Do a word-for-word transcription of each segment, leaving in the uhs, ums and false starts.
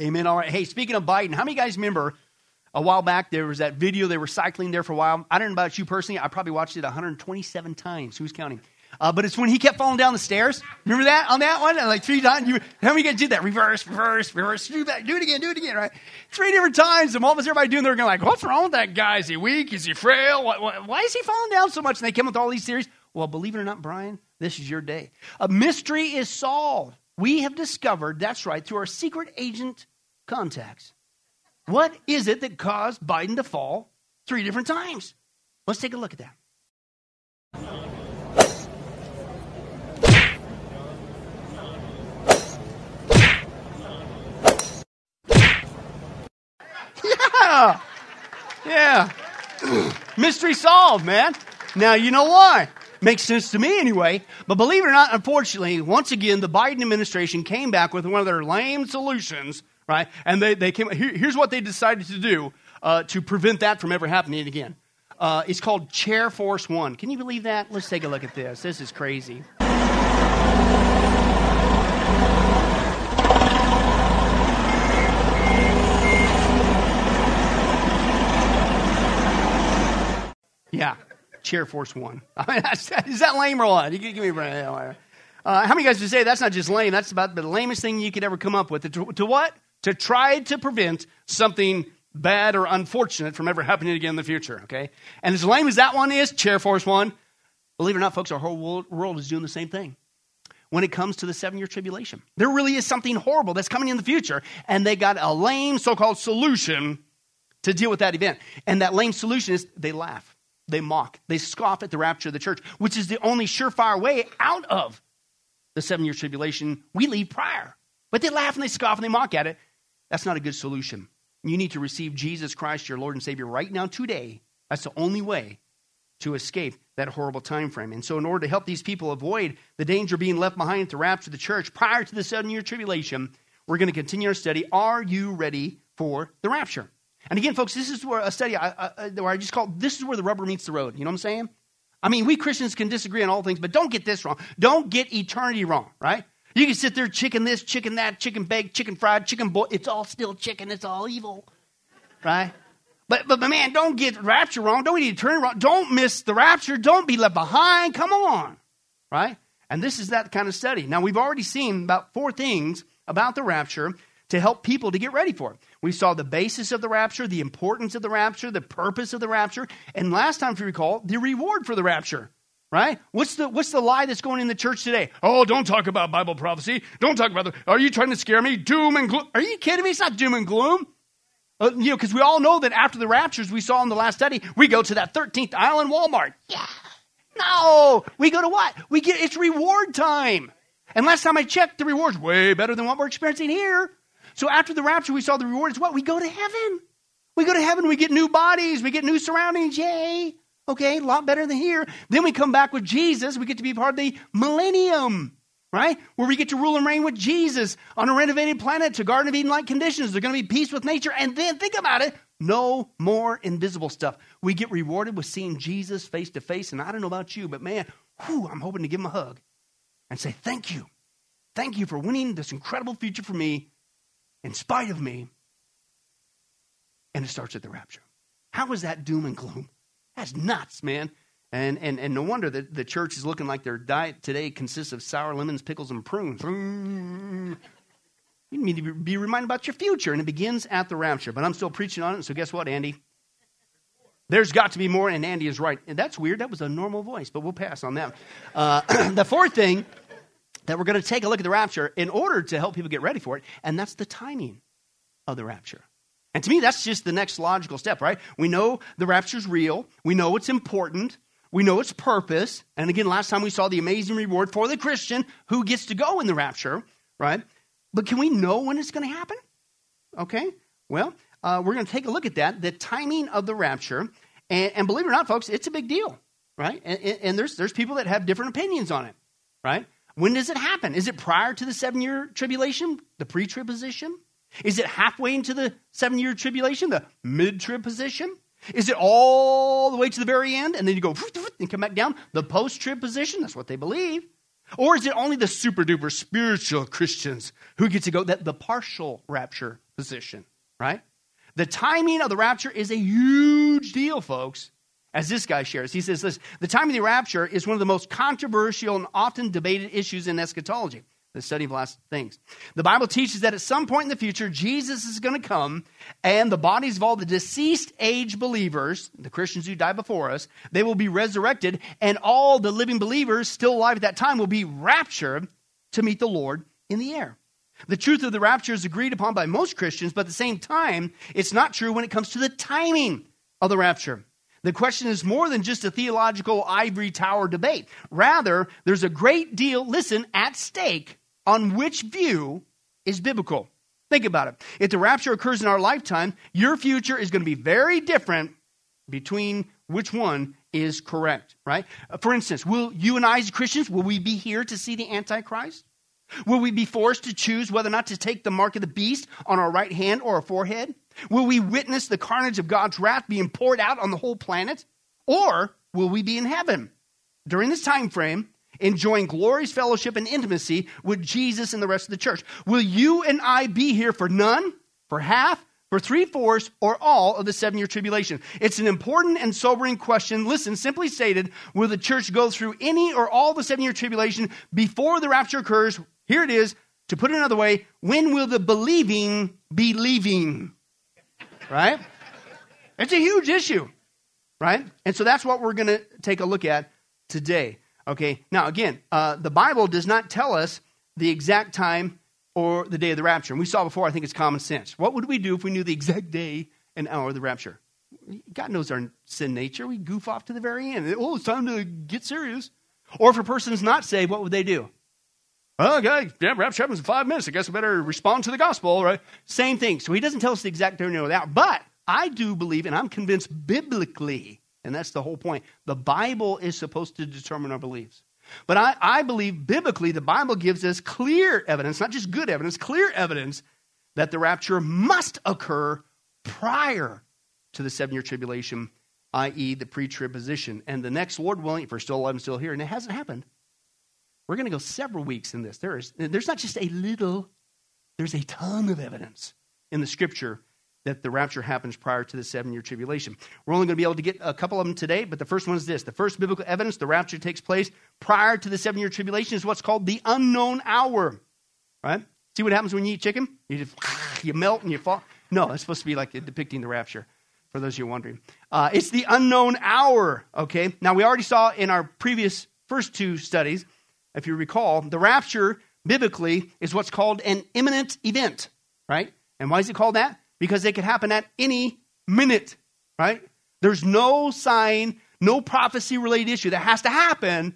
Amen. All right. Hey, speaking of Biden, how many of you guys remember a while back there was that video they were cycling there for a while? I don't know about you personally. I probably watched it one hundred twenty-seven times. Who's counting? Uh, but it's when he kept falling down the stairs. Remember that on that one? Like three times. You, how many of you guys did that? Reverse, reverse, reverse. Do that. Do it again. Do it again. Right? Three different times. And all of us, everybody doing, they're going like, what's wrong with that guy? Is he weak? Is he frail? Why, why, why is he falling down so much? And they came with all these theories. Well, believe it or not, Brian, this is your day. A mystery is solved. We have discovered, that's right, through our secret agent contacts. What is it that caused Biden to fall three different times? Let's take a look at that. Yeah. Yeah. Mystery solved, man. Now, you know why. Makes sense to me anyway. But believe it or not, unfortunately, once again, the Biden administration came back with one of their lame solutions, right? And they, they came. Here, here's what they decided to do uh, to prevent that from ever happening again. Uh, it's called Chair Force One. Can you believe that? Let's take a look at this. This is crazy. Yeah. Chair Force One. I mean, that's, is that lame or what? You can give me a break. Uh, how many of you guys would say that's not just lame? That's about the lamest thing you could ever come up with. To, to what? To try to prevent something bad or unfortunate from ever happening again in the future. Okay. And as lame as that one is, Chair Force One, believe it or not, folks, our whole world, world is doing the same thing. When it comes to the seven-year tribulation, there really is something horrible that's coming in the future, and they got a lame so-called solution to deal with that event. And that lame solution is they laugh. They mock, they scoff at the rapture of the church, which is the only surefire way out of the seven-year tribulation. We leave prior, but they laugh and they scoff and they mock at it. That's not a good solution. You need to receive Jesus Christ, your Lord and Savior, right now, today. That's the only way to escape that horrible time frame. And so in order to help these people avoid the danger of being left behind at the rapture of the church prior to the seven-year tribulation, we're going to continue our study. Are you ready for the rapture? And again, folks, this is where a study I, I, where I just call, this is where the rubber meets the road. You know what I'm saying? I mean, we Christians can disagree on all things, but don't get this wrong. Don't get eternity wrong, right? You can sit there chicken this, chicken that, chicken baked, chicken fried, chicken boiled. It's all still chicken. It's all evil, right? But, but, but man, don't get rapture wrong. Don't get eternity wrong. Don't miss the rapture. Don't be left behind. Come on, right? And this is that kind of study. Now, we've already seen about four things about the rapture to help people to get ready for it. We saw the basis of the rapture, the importance of the rapture, the purpose of the rapture, and last time, if you recall, the reward for the rapture, right? What's the what's the lie that's going in the church today? Oh, don't talk about Bible prophecy. Don't talk about the, are you trying to scare me? Doom and gloom. Are you kidding me? It's not doom and gloom. Uh, you know, because we all know that after the raptures we saw in the last study, we go to that thirteenth island Walmart. Yeah. No. We go to what? We get, it's reward time. And last time I checked, the reward's way better than what we're experiencing here. So after the rapture, we saw the reward is what? We go to heaven. We go to heaven. We get new bodies. We get new surroundings. Yay. Okay, a lot better than here. Then we come back with Jesus. We get to be part of the millennium, right? Where we get to rule and reign with Jesus on a renovated planet to Garden of Eden-like conditions. There's going to be peace with nature. And then, think about it, no more invisible stuff. We get rewarded with seeing Jesus face to face. And I don't know about you, but man, whew, I'm hoping to give him a hug and say, thank you. Thank you for winning this incredible future for me. In spite of me, and it starts at the rapture. How is that doom and gloom? That's nuts, man. And and and no wonder that the church is looking like their diet today consists of sour lemons, pickles, and prunes. You need to be reminded about your future, and it begins at the rapture. But I'm still preaching on it, so guess what, Andy? There's got to be more, and Andy is right. And that's weird. That was a normal voice, but we'll pass on that. Uh, the fourth thing that we're going to take a look at the rapture in order to help people get ready for it. And that's the timing of the rapture. And to me, that's just the next logical step, right? We know the rapture is real. We know it's important. We know its purpose. And again, last time we saw the amazing reward for the Christian who gets to go in the rapture, right? But can we know when it's going to happen? Okay, well, uh, we're going to take a look at that, the timing of the rapture. And, and believe it or not, folks, it's a big deal, right? And, and there's there's people that have different opinions on it, right? When does it happen? Is it prior to the seven-year tribulation, the pre-trib position? Is it halfway into the seven-year tribulation, the mid-trib position? Is it all the way to the very end, and then you go and come back down, the post-trib position? That's what they believe. Or is it only the super duper spiritual Christians who get to go that the partial rapture position, right? The timing of the rapture is a huge deal, folks, as this guy shares. He says this, the timing of the rapture is one of the most controversial and often debated issues in eschatology, the study of last things. The Bible teaches that at some point in the future, Jesus is going to come and the bodies of all the deceased age believers, the Christians who died before us, they will be resurrected, and all the living believers still alive at that time will be raptured to meet the Lord in the air. The truth of the rapture is agreed upon by most Christians, but at the same time, it's not true when it comes to the timing of the rapture. The question is more than just a theological ivory tower debate. Rather, there's a great deal, listen, at stake on which view is biblical. Think about it. If the rapture occurs in our lifetime, your future is going to be very different between which one is correct, right? For instance, will you and I as Christians, will we be here to see the Antichrist? Will we be forced to choose whether or not to take the mark of the beast on our right hand or our forehead? Will we witness the carnage of God's wrath being poured out on the whole planet? Or will we be in heaven during this time frame, enjoying glorious fellowship and intimacy with Jesus and the rest of the church? Will you and I be here for none, for half, for three-fourths, or all of the seven-year tribulation? It's an important and sobering question. Listen, simply stated, will the church go through any or all the seven-year tribulation before the rapture occurs? Here it is. To put it another way, when will the believing be leaving? Right? It's a huge issue, right? And so that's what we're going to take a look at today. Okay, now again, uh, the Bible does not tell us the exact time or the day of the rapture. And we saw before, I think it's common sense. What would we do if we knew the exact day and hour of the rapture? God knows our sin nature. We goof off to the very end. Oh, it's time to get serious. Or if a person's not saved, what would they do? Well, okay, yeah, rapture happens in five minutes. I guess I better respond to the gospel, right? Same thing. So he doesn't tell us the exact time or the hour. But I do believe, and I'm convinced biblically, and that's the whole point, the Bible is supposed to determine our beliefs. But I, I believe biblically, the Bible gives us clear evidence, not just good evidence, clear evidence that the rapture must occur prior to the seven-year tribulation, that is the pre-trib position. And the next, Lord willing, if we're still alive and still here, and it hasn't happened, we're going to go several weeks in this. There is, there's not just a little, there's a ton of evidence in the scripture that the rapture happens prior to the seven-year tribulation. We're only going to be able to get a couple of them today, but the first one is this. The first biblical evidence the rapture takes place prior to the seven-year tribulation is what's called the unknown hour, right? See what happens when you eat chicken? You just, you melt and you fall. No, it's supposed to be like depicting the rapture, for those of you wondering. Uh, it's the unknown hour, okay? Now, we already saw in our previous first two studies, if you recall, the rapture biblically is what's called an imminent event, right? And why is it called that? Because it could happen at any minute, right? There's no sign, no prophecy-related issue that has to happen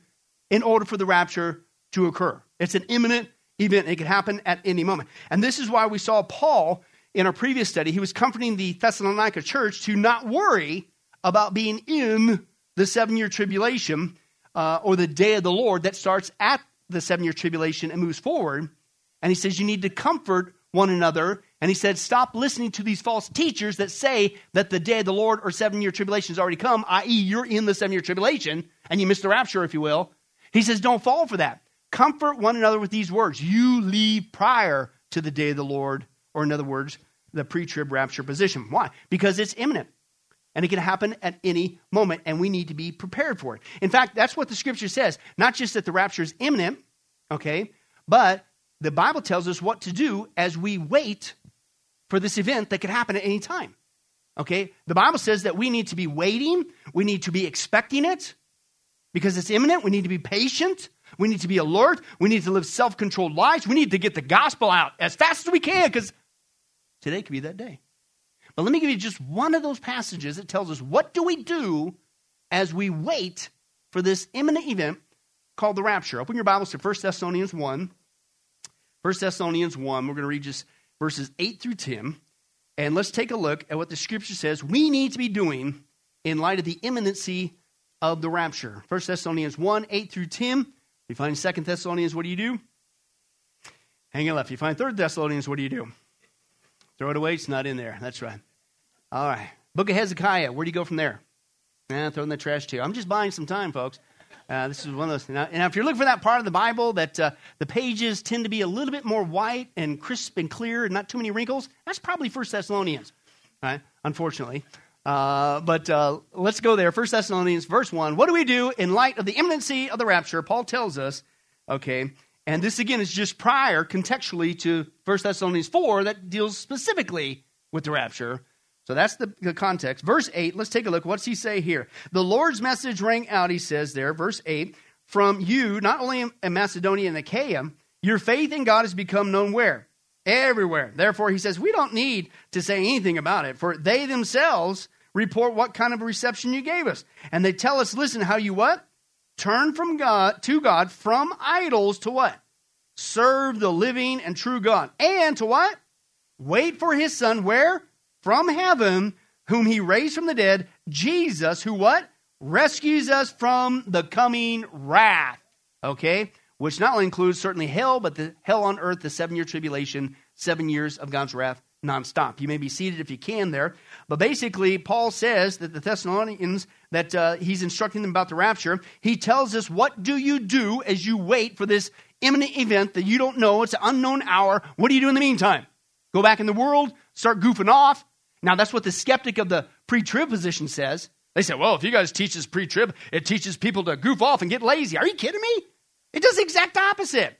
in order for the rapture to occur. It's an imminent event. It could happen at any moment. And this is why we saw Paul in our previous study. He was comforting the Thessalonica church to not worry about being in the seven-year tribulation Uh, or the day of the Lord that starts at the seven-year tribulation and moves forward. And he says, you need to comfort one another. And he said, stop listening to these false teachers that say that the day of the Lord or seven-year tribulation has already come, that is you're in the seven-year tribulation and you missed the rapture, if you will. He says, don't fall for that. Comfort one another with these words. You leave prior to the day of the Lord, or in other words, the pre-trib rapture position. Why? Because it's imminent. And it can happen at any moment, and we need to be prepared for it. In fact, that's what the scripture says. Not just that the rapture is imminent, okay, but the Bible tells us what to do as we wait for this event that could happen at any time, okay? The Bible says that we need to be waiting. We need to be expecting it because it's imminent. We need to be patient. We need to be alert. We need to live self-controlled lives. We need to get the gospel out as fast as we can because today could be that day. But let me give you just one of those passages that tells us what do we do as we wait for this imminent event called the rapture. Open your Bibles to First Thessalonians one. First Thessalonians one, we're going to read just verses eight through ten. And let's take a look at what the scripture says we need to be doing in light of the imminency of the rapture. First Thessalonians one, eight through ten. If you find Second Thessalonians, what do you do? Hang it left. If you find Third Thessalonians, what do you do? Throw it away. It's not in there. That's right. All right. Book of Hezekiah. Where do you go from there? Eh, throw in the trash too. I'm just buying some time, folks. Uh, this is one of those things. Now, and if you're looking for that part of the Bible that uh, the pages tend to be a little bit more white and crisp and clear and not too many wrinkles, that's probably First Thessalonians, right? Unfortunately. Uh, but uh, let's go there. First Thessalonians verse one. What do we do in light of the imminency of the rapture? Paul tells us, okay, and this again is just prior contextually to First Thessalonians four that deals specifically with the rapture. So that's the, the context. Verse eight, let's take a look. What's he say here? The Lord's message rang out, he says there, verse eight, from you, not only in Macedonia and Achaia, your faith in God has become known where? Everywhere. Therefore, he says, we don't need to say anything about it, for they themselves report what kind of reception you gave us. And they tell us, listen, how you what? Turn from God to God from idols to what? Serve the living and true God. And to what? Wait for his son, where? From heaven, whom he raised from the dead, Jesus, who what? Rescues us from the coming wrath, okay? Which not only includes certainly hell, but the hell on earth, the seven-year tribulation, seven years of God's wrath nonstop. You may be seated if you can there. But basically, Paul says that the Thessalonians, that uh, he's instructing them about the rapture. He tells us, what do you do as you wait for this imminent event that you don't know? It's an unknown hour. What do you do in the meantime? Go back in the world, start goofing off. Now, that's what the skeptic of the pre-trib position says. They say, well, if you guys teach this pre-trib, it teaches people to goof off and get lazy. Are you kidding me? It does the exact opposite.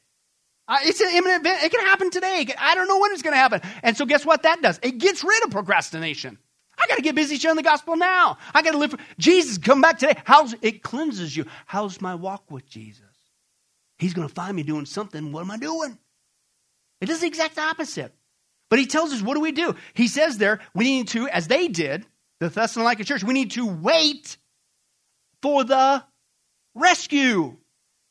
Uh, it's an imminent event. It can happen today. Can, I don't know when it's going to happen. And so guess what that does? It gets rid of procrastination. I got to get busy sharing the gospel now. I got to live for Jesus. Come back today. How's, it cleanses you. How's my walk with Jesus? He's going to find me doing something. What am I doing? It does the exact opposite. But he tells us, what do we do? He says there, we need to, as they did, the Thessalonica church, we need to wait for the rescue.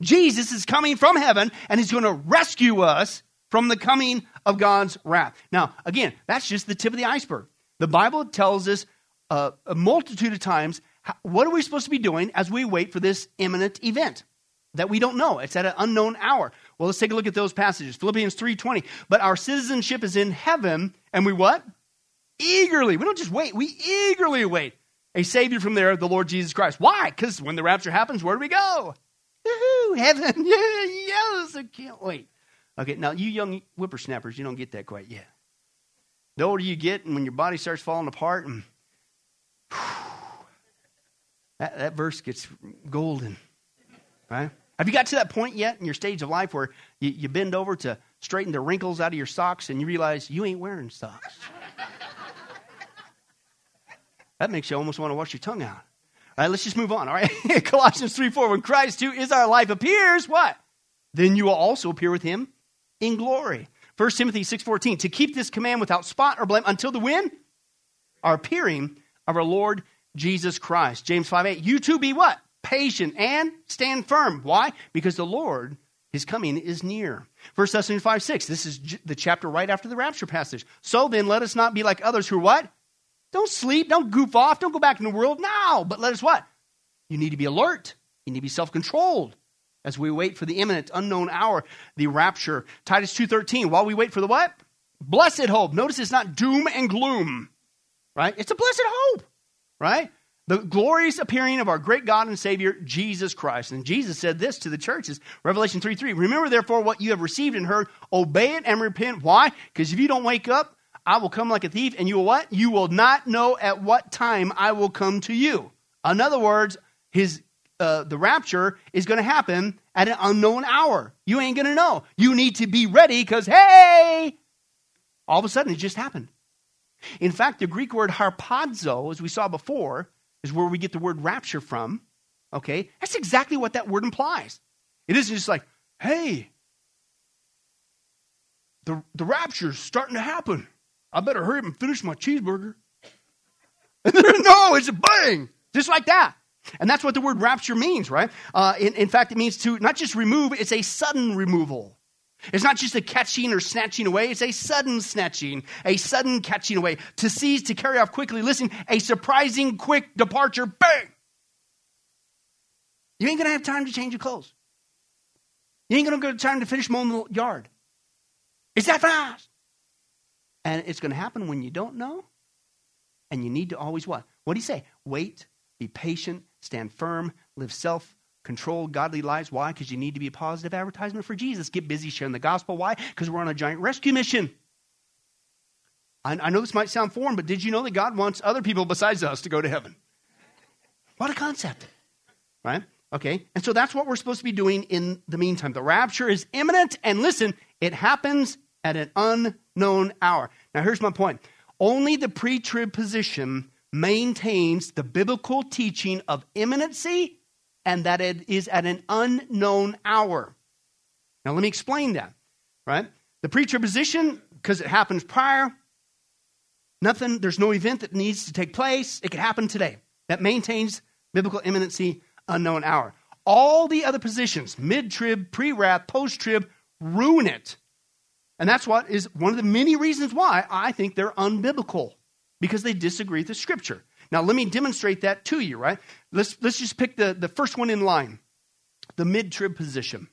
Jesus is coming from heaven, and he's going to rescue us from the coming of God's wrath. Now, again, that's just the tip of the iceberg. The Bible tells us uh, a multitude of times, what are we supposed to be doing as we wait for this imminent event that we don't know? It's at an unknown hour. Well, let's take a look at those passages. Philippians three twenty. But our citizenship is in heaven, and we what? Eagerly. We don't just wait. We eagerly wait a Savior from there, the Lord Jesus Christ. Why? Because when the rapture happens, where do we go? Woohoo, heaven. Yeah, yes, I can't wait. Okay, now you young whippersnappers, you don't get that quite yet. The older you get, and when your body starts falling apart, and whew, that, that verse gets golden, right? Have you got to that point yet in your stage of life where you, you bend over to straighten the wrinkles out of your socks and you realize you ain't wearing socks? That makes you almost want to wash your tongue out. All right, let's just move on, all right? Colossians three four, when Christ, who is our life, appears, what? Then you will also appear with him in glory. First Timothy six fourteen, to keep this command without spot or blame until the when? Our appearing of our Lord Jesus Christ. James five eight, you too be what? Patient and stand firm. Why? Because the Lord, his coming is near. First Thessalonians five six. This is j- the chapter right after the rapture passage. So then let us not be like others who what? Don't sleep. Don't goof off. Don't go back in the world. No. But let us what? You need to be alert. You need to be self-controlled as we wait for the imminent unknown hour, the rapture. Titus two thirteen. While we wait for the what? Blessed hope. Notice it's not doom and gloom, right? It's a blessed hope, right? The glorious appearing of our great God and Savior, Jesus Christ. And Jesus said this to the churches, Revelation three three. Remember, therefore, what you have received and heard. Obey it and repent. Why? Because if you don't wake up, I will come like a thief, and you will what? You will not know at what time I will come to you. In other words, his uh, the rapture is going to happen at an unknown hour. You ain't going to know. You need to be ready because, hey, all of a sudden it just happened. In fact, the Greek word harpazo, as we saw before, is where we get the word rapture from, okay? That's exactly what that word implies. It isn't just like, hey, the, the rapture's starting to happen. I better hurry up and finish my cheeseburger. No, it's a bang, just like that. And that's what the word rapture means, right? Uh, in, in fact, it means to not just remove, it's a sudden removal. It's not just a catching or snatching away. It's a sudden snatching, a sudden catching away. To seize, to carry off quickly. Listen, a surprising quick departure. Bang! You ain't going to have time to change your clothes. You ain't going to have time to finish mowing the yard. It's that fast. And it's going to happen when you don't know. And you need to always what? What do you say? Wait, be patient, stand firm, live self controlled, godly lives. Why? Because you need to be a positive advertisement for Jesus. Get busy sharing the gospel. Why? Because we're on a giant rescue mission. I, I know this might sound foreign, but did you know that God wants other people besides us to go to heaven? What a concept, right? Okay, and so that's what we're supposed to be doing in the meantime. The rapture is imminent, and listen, it happens at an unknown hour. Now, here's my point. Only the pre-trib position maintains the biblical teaching of imminency and that it is at an unknown hour. Now, let me explain that, right? The pre-trib position, because it happens prior, nothing, there's no event that needs to take place. It could happen today. That maintains biblical imminency, unknown hour. All the other positions, mid-trib, pre-wrath, post-trib, ruin it. And that's what is one of the many reasons why I think they're unbiblical, because they disagree with the scripture. Now, let me demonstrate that to you, right? Let's, let's just pick the, the first one in line, the mid-trib position,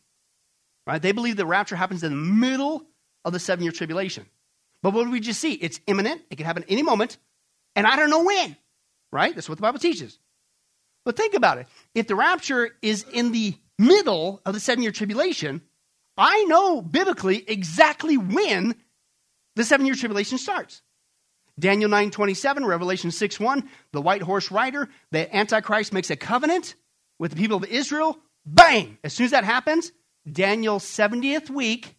right? They believe the rapture happens in the middle of the seven-year tribulation. But what did we just see? It's imminent. It can happen any moment, and I don't know when, right? That's what the Bible teaches. But think about it. If the rapture is in the middle of the seven-year tribulation, I know biblically exactly when the seven-year tribulation starts. Daniel nine twenty-seven, Revelation six one, the white horse rider, the Antichrist makes a covenant with the people of Israel. Bang! As soon as that happens, Daniel's seventieth week,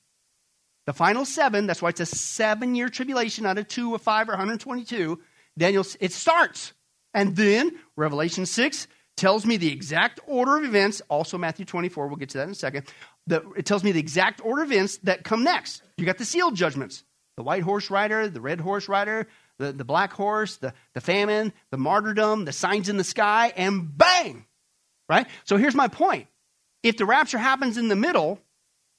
the final seven, that's why it's a seven-year tribulation, not a two or five or one hundred twenty-two. Daniel, it starts. And then Revelation six tells me the exact order of events. Also Matthew twenty-four, we'll get to that in a second. The, it tells me the exact order of events that come next. You got the sealed judgments. The white horse rider, the red horse rider, the, the black horse, the, the famine, the martyrdom, the signs in the sky, and bang, right? So here's my point. If the rapture happens in the middle,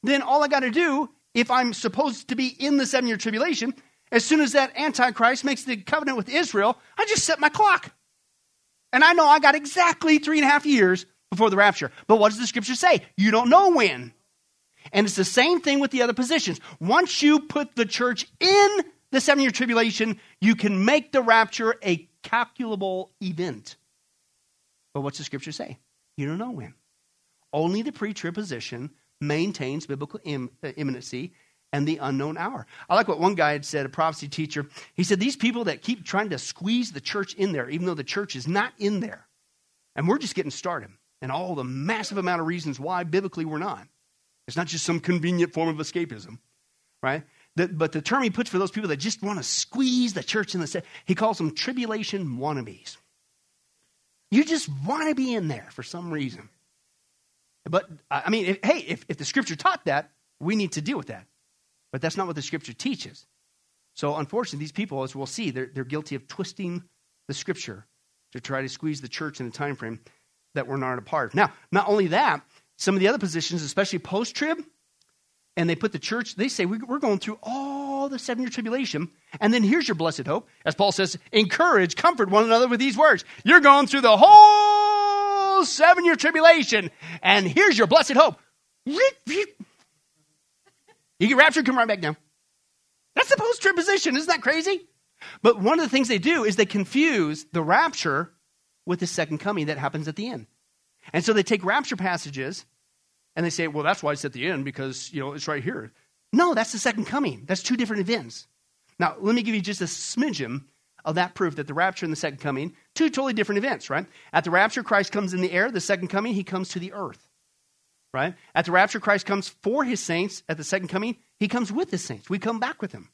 then all I got to do, if I'm supposed to be in the seven-year tribulation, as soon as that Antichrist makes the covenant with Israel, I just set my clock. And I know I got exactly three and a half years before the rapture. But what does the scripture say? You don't know when. And it's the same thing with the other positions. Once you put the church in the seven-year tribulation, you can make the rapture a calculable event. But what's the scripture say? You don't know when. Only the pre-trib position maintains biblical im- uh, imminency and the unknown hour. I like what one guy had said, a prophecy teacher. He said, these people that keep trying to squeeze the church in there, even though the church is not in there, and we're just getting started, and all the massive amount of reasons why biblically we're not. It's not just some convenient form of escapism, right? The, but the term he puts for those people that just want to squeeze the church in the set, he calls them tribulation wannabes. You just want to be in there for some reason. But, I mean, if, hey, if, if the scripture taught that, we need to deal with that. But that's not what the scripture teaches. So unfortunately, these people, as we'll see, they're, they're guilty of twisting the scripture to try to squeeze the church in a time frame that we're not a part of. Now, not only that, some of the other positions, especially post-trib, and they put the church, they say, we're going through all the seven-year tribulation, and then here's your blessed hope. As Paul says, encourage, comfort one another with these words. You're going through the whole seven-year tribulation, and here's your blessed hope. You get raptured, come right back down. That's the post-trib position. Isn't that crazy? But one of the things they do is they confuse the rapture with the second coming that happens at the end. And so they take rapture passages and they say, well, that's why it's at the end, because, you know, it's right here. No, that's the second coming. That's two different events. Now, let me give you just a smidgen of that proof that the rapture and the second coming, two totally different events, right? At the rapture, Christ comes in the air. The second coming, he comes to the earth. Right? At the rapture, Christ comes for his saints. At the second coming, he comes with his saints. We come back with him.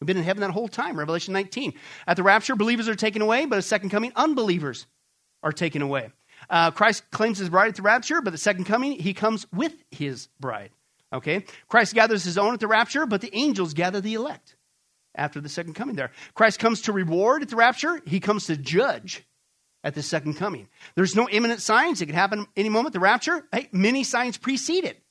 We've been in heaven that whole time, Revelation nineteen. At the rapture, believers are taken away, but at the second coming, unbelievers are taken away. Uh, Christ claims his bride at the rapture, but the second coming, he comes with his bride. Okay? Christ gathers his own at the rapture, but the angels gather the elect after the second coming there. Christ comes to reward at the rapture. He comes to judge at the second coming. There's no imminent signs. It could happen any moment. The rapture, hey, many signs precede it.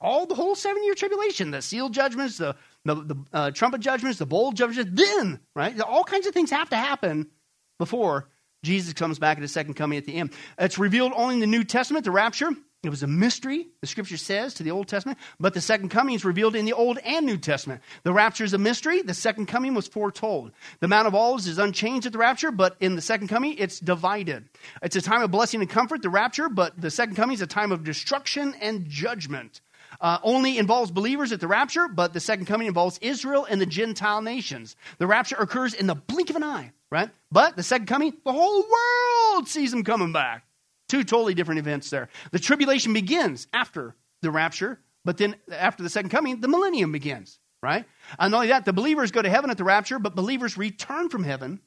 All the whole seven-year tribulation, the seal judgments, the, the, the uh, trumpet judgments, the bowl judgments, then, right? All kinds of things have to happen before Jesus comes back at his second coming at the end. It's revealed only in the New Testament, the rapture. It was a mystery, the scripture says, to the Old Testament, but the second coming is revealed in the Old and New Testament. The rapture is a mystery. The second coming was foretold. The Mount of Olives is unchanged at the rapture, but in the second coming, it's divided. It's a time of blessing and comfort, the rapture, but the second coming is a time of destruction and judgment. Uh, only involves believers at the rapture, but the second coming involves Israel and the Gentile nations. The rapture occurs in the blink of an eye, right? But the second coming, the whole world sees them coming back. Two totally different events there. The tribulation begins after the rapture, but then after the second coming, the millennium begins, right? And not only that, the believers go to heaven at the rapture, but believers return from heaven,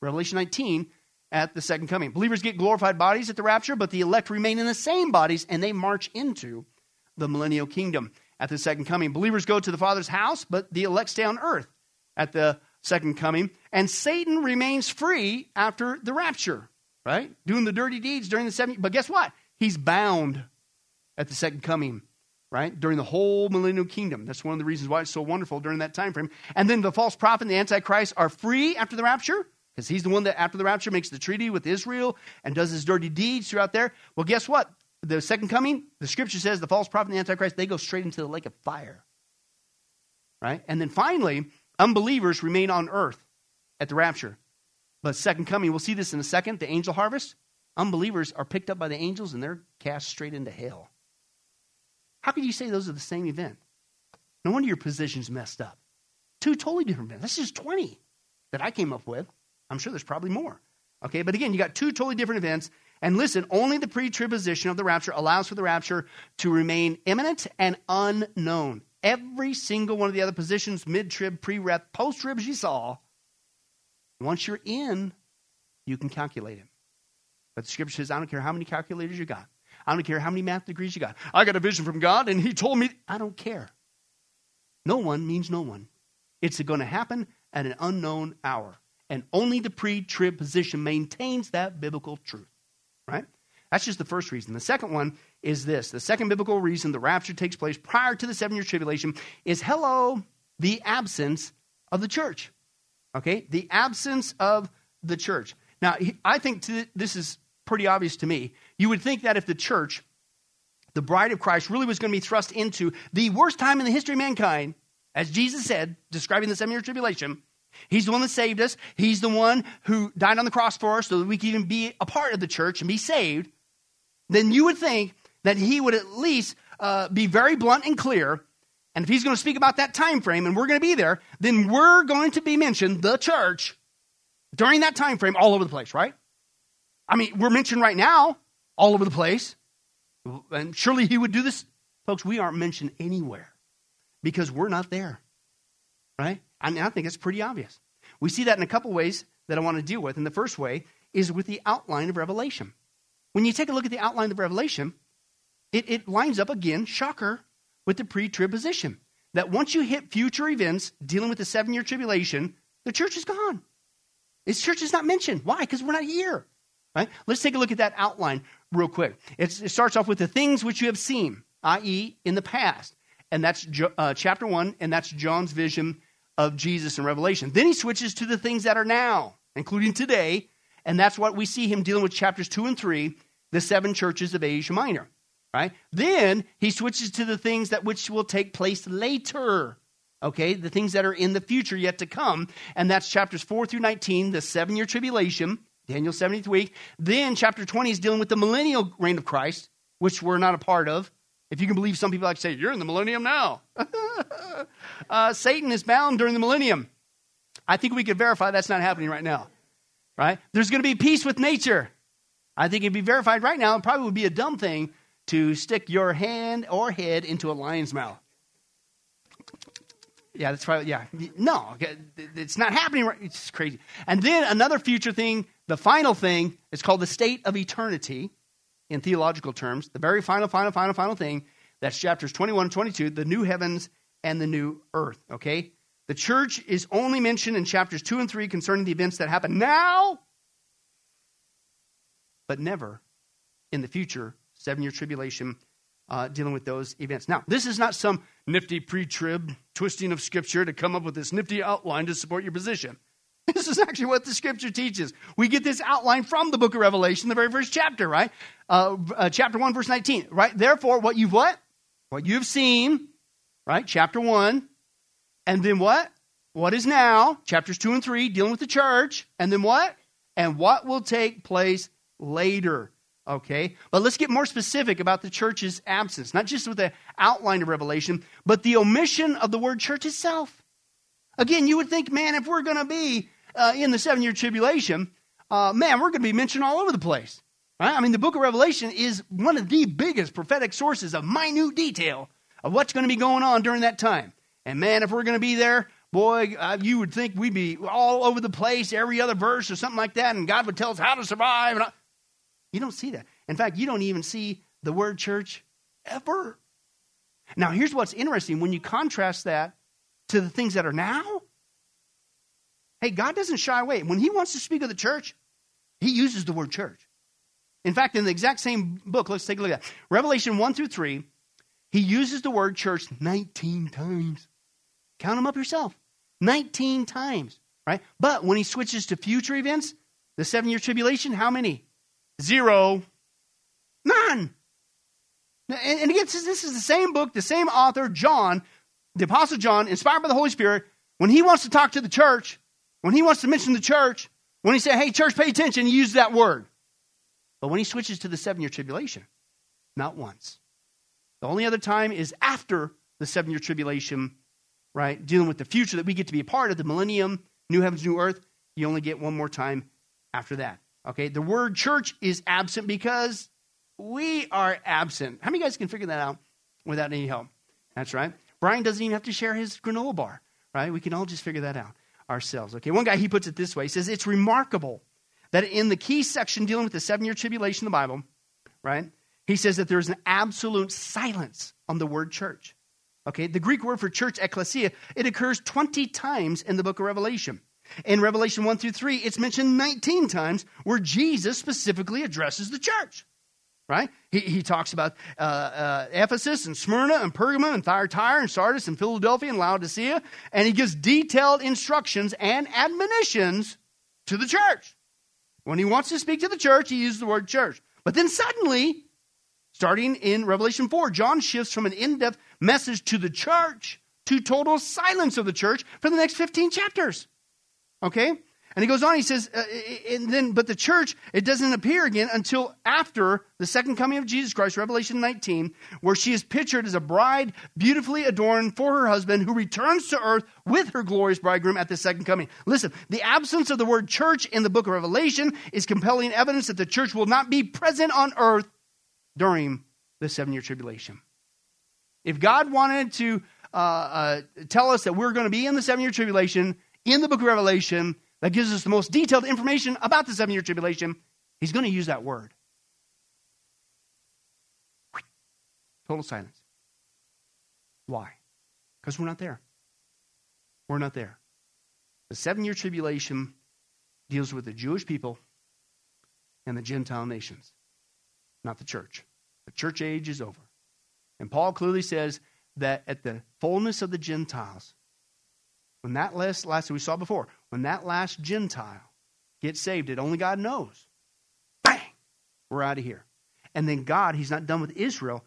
Revelation nineteen, at the second coming. Believers get glorified bodies at the rapture, but the elect remain in the same bodies, and they march into the millennial kingdom at the second coming. Believers go to the Father's house, but the elect stay on earth at the second coming. And Satan remains free after the rapture, right? Doing the dirty deeds during the seven. But guess what? He's bound at the second coming, right? During the whole millennial kingdom. That's one of the reasons why it's so wonderful during that time frame. And then the false prophet and the Antichrist are free after the rapture, because he's the one that after the rapture makes the treaty with Israel and does his dirty deeds throughout there. Well, guess what? The second coming, the scripture says the false prophet and the Antichrist, they go straight into the lake of fire, right? And then finally, unbelievers remain on earth at the rapture. But second coming, we'll see this in a second, the angel harvest, unbelievers are picked up by the angels and they're cast straight into hell. How could you say those are the same event? No wonder your position's messed up. Two totally different events. This is twenty that I came up with. I'm sure there's probably more. Okay, but again, you got two totally different events. And listen, only the pre-tribulation of the rapture allows for the rapture to remain imminent and unknown. Every single one of the other positions, mid-trib, pre-rep, post-tribs you saw, once you're in, you can calculate it. But the scripture says, I don't care how many calculators you got. I don't care how many math degrees you got. I got a vision from God and he told me, I don't care. No one means no one. It's going to happen at an unknown hour. And only the pre-trib position maintains that biblical truth. Right? That's just the first reason. The second one is this. The second biblical reason the rapture takes place prior to the seven-year tribulation is, hello, the absence of the church. Okay? The absence of the church. Now, I think to, this is pretty obvious to me. You would think that if the church, the bride of Christ, really was going to be thrust into the worst time in the history of mankind, as Jesus said, describing the seven-year tribulation, he's the one that saved us. He's the one who died on the cross for us so that we could even be a part of the church and be saved. Then you would think that he would at least uh, be very blunt and clear. And if he's going to speak about that time frame and we're going to be there, then we're going to be mentioned, the church, during that time frame all over the place, right? I mean, we're mentioned right now all over the place. And surely he would do this. Folks, we aren't mentioned anywhere because we're not there, right? I, mean, I think it's pretty obvious. We see that in a couple ways that I want to deal with. And the first way is with the outline of Revelation. When you take a look at the outline of Revelation, it, it lines up again, shocker, with the pre-trib position. That once you hit future events dealing with the seven-year tribulation, the church is gone. Its church is not mentioned. Why? Because we're not here. Right? Let's take a look at that outline real quick. It's, it starts off with the things which you have seen, that is in the past. And that's uh, chapter one, and that's John's vision of Jesus in Revelation. Then he switches to the things that are now, including today, and that's what we see him dealing with chapters two and three, the seven churches of Asia Minor, right? Then he switches to the things that which will take place later, okay? The things that are in the future yet to come, and that's chapters four through nineteen, the seven-year tribulation, Daniel's seventieth week. Then chapter twenty is dealing with the millennial reign of Christ, which we're not a part of. If you can believe some people like to say, you're in the millennium now. uh, Satan is bound during the millennium. I think we could verify that's not happening right now, right? There's going to be peace with nature. I think it'd be verified right now. It probably would be a dumb thing to stick your hand or head into a lion's mouth. Yeah, that's probably, yeah. No, it's not happening right. It's crazy. And then another future thing, the final thing, is called the state of eternity. In theological terms, the very final, final, final, final thing, that's chapters twenty-one and twenty-two, the new heavens and the new earth, okay? The church is only mentioned in chapters two and three concerning the events that happen now, but never in the future, seven-year tribulation, uh, dealing with those events. Now, this is not some nifty pre-trib twisting of scripture to come up with this nifty outline to support your position. This is actually what the scripture teaches. We get this outline from the book of Revelation, the very first chapter, right? Uh, uh, chapter one, verse nineteen, right? Therefore, what you've what? What you've seen, right? Chapter one. And then what? What is now? Chapters two and three, dealing with the church. And then what? And what will take place later, okay? But let's get more specific about the church's absence, not just with the outline of Revelation, but the omission of the word church itself. Again, you would think, man, if we're going to be uh, in the seven-year tribulation, uh, man, we're going to be mentioned all over the place, right? I mean, the book of Revelation is one of the biggest prophetic sources of minute detail of what's going to be going on during that time. And man, if we're going to be there, boy, uh, you would think we'd be all over the place, every other verse or something like that, and God would tell us how to survive. And you don't see that. In fact, you don't even see the word church ever. Now, here's what's interesting. When you contrast that to the things that are now, hey, God doesn't shy away. When he wants to speak of the church, he uses the word church. In fact, in the exact same book, let's take a look at that. Revelation one through three, he uses the word church nineteen times. Count them up yourself. nineteen times, right? But when he switches to future events, the seven-year tribulation, how many? Zero. None. And, and again, this is the same book, the same author, John, the Apostle John, inspired by the Holy Spirit. When he wants to talk to the church, when he wants to mention the church, when he says, hey, church, pay attention, he uses that word. But when he switches to the seven-year tribulation, not once. The only other time is after the seven-year tribulation, right, dealing with the future that we get to be a part of, the millennium, new heavens, new earth. You only get one more time after that, okay? The word church is absent because we are absent. How many guys can figure that out without any help? That's right. Brian doesn't even have to share his granola bar, right? We can all just figure that out ourselves, okay? One guy, he puts it this way. He says, it's remarkable that in the key section dealing with the seven-year tribulation of the Bible, right, he says that there's an absolute silence on the word church. Okay, the Greek word for church, ekklesia, it occurs twenty times in the book of Revelation. In Revelation one through three, it's mentioned nineteen times where Jesus specifically addresses the church, right? He, he talks about uh, uh, Ephesus and Smyrna and Pergamum and Thyatira and Sardis and Philadelphia and Laodicea, and he gives detailed instructions and admonitions to the church. When he wants to speak to the church, he uses the word church. But then suddenly, starting in Revelation four, John shifts from an in-depth message to the church to total silence of the church for the next fifteen chapters. Okay? And he goes on, he says, uh, and then, but the church, it doesn't appear again until after the second coming of Jesus Christ, Revelation nineteen, where she is pictured as a bride beautifully adorned for her husband who returns to earth with her glorious bridegroom at the second coming. Listen, the absence of the word church in the book of Revelation is compelling evidence that the church will not be present on earth during the seven-year tribulation. If God wanted to uh, uh, tell us that we're going to be in the seven-year tribulation, in the book of Revelation, that gives us the most detailed information about the seven-year tribulation, he's going to use that word. Total silence. Why? Because we're not there. We're not there. The seven-year tribulation deals with the Jewish people and the Gentile nations, not the church. The church age is over. And Paul clearly says that at the fullness of the Gentiles, when that last, last we saw before, when that last Gentile gets saved, it only God knows. Bang! We're out of here. And then God, he's not done with Israel.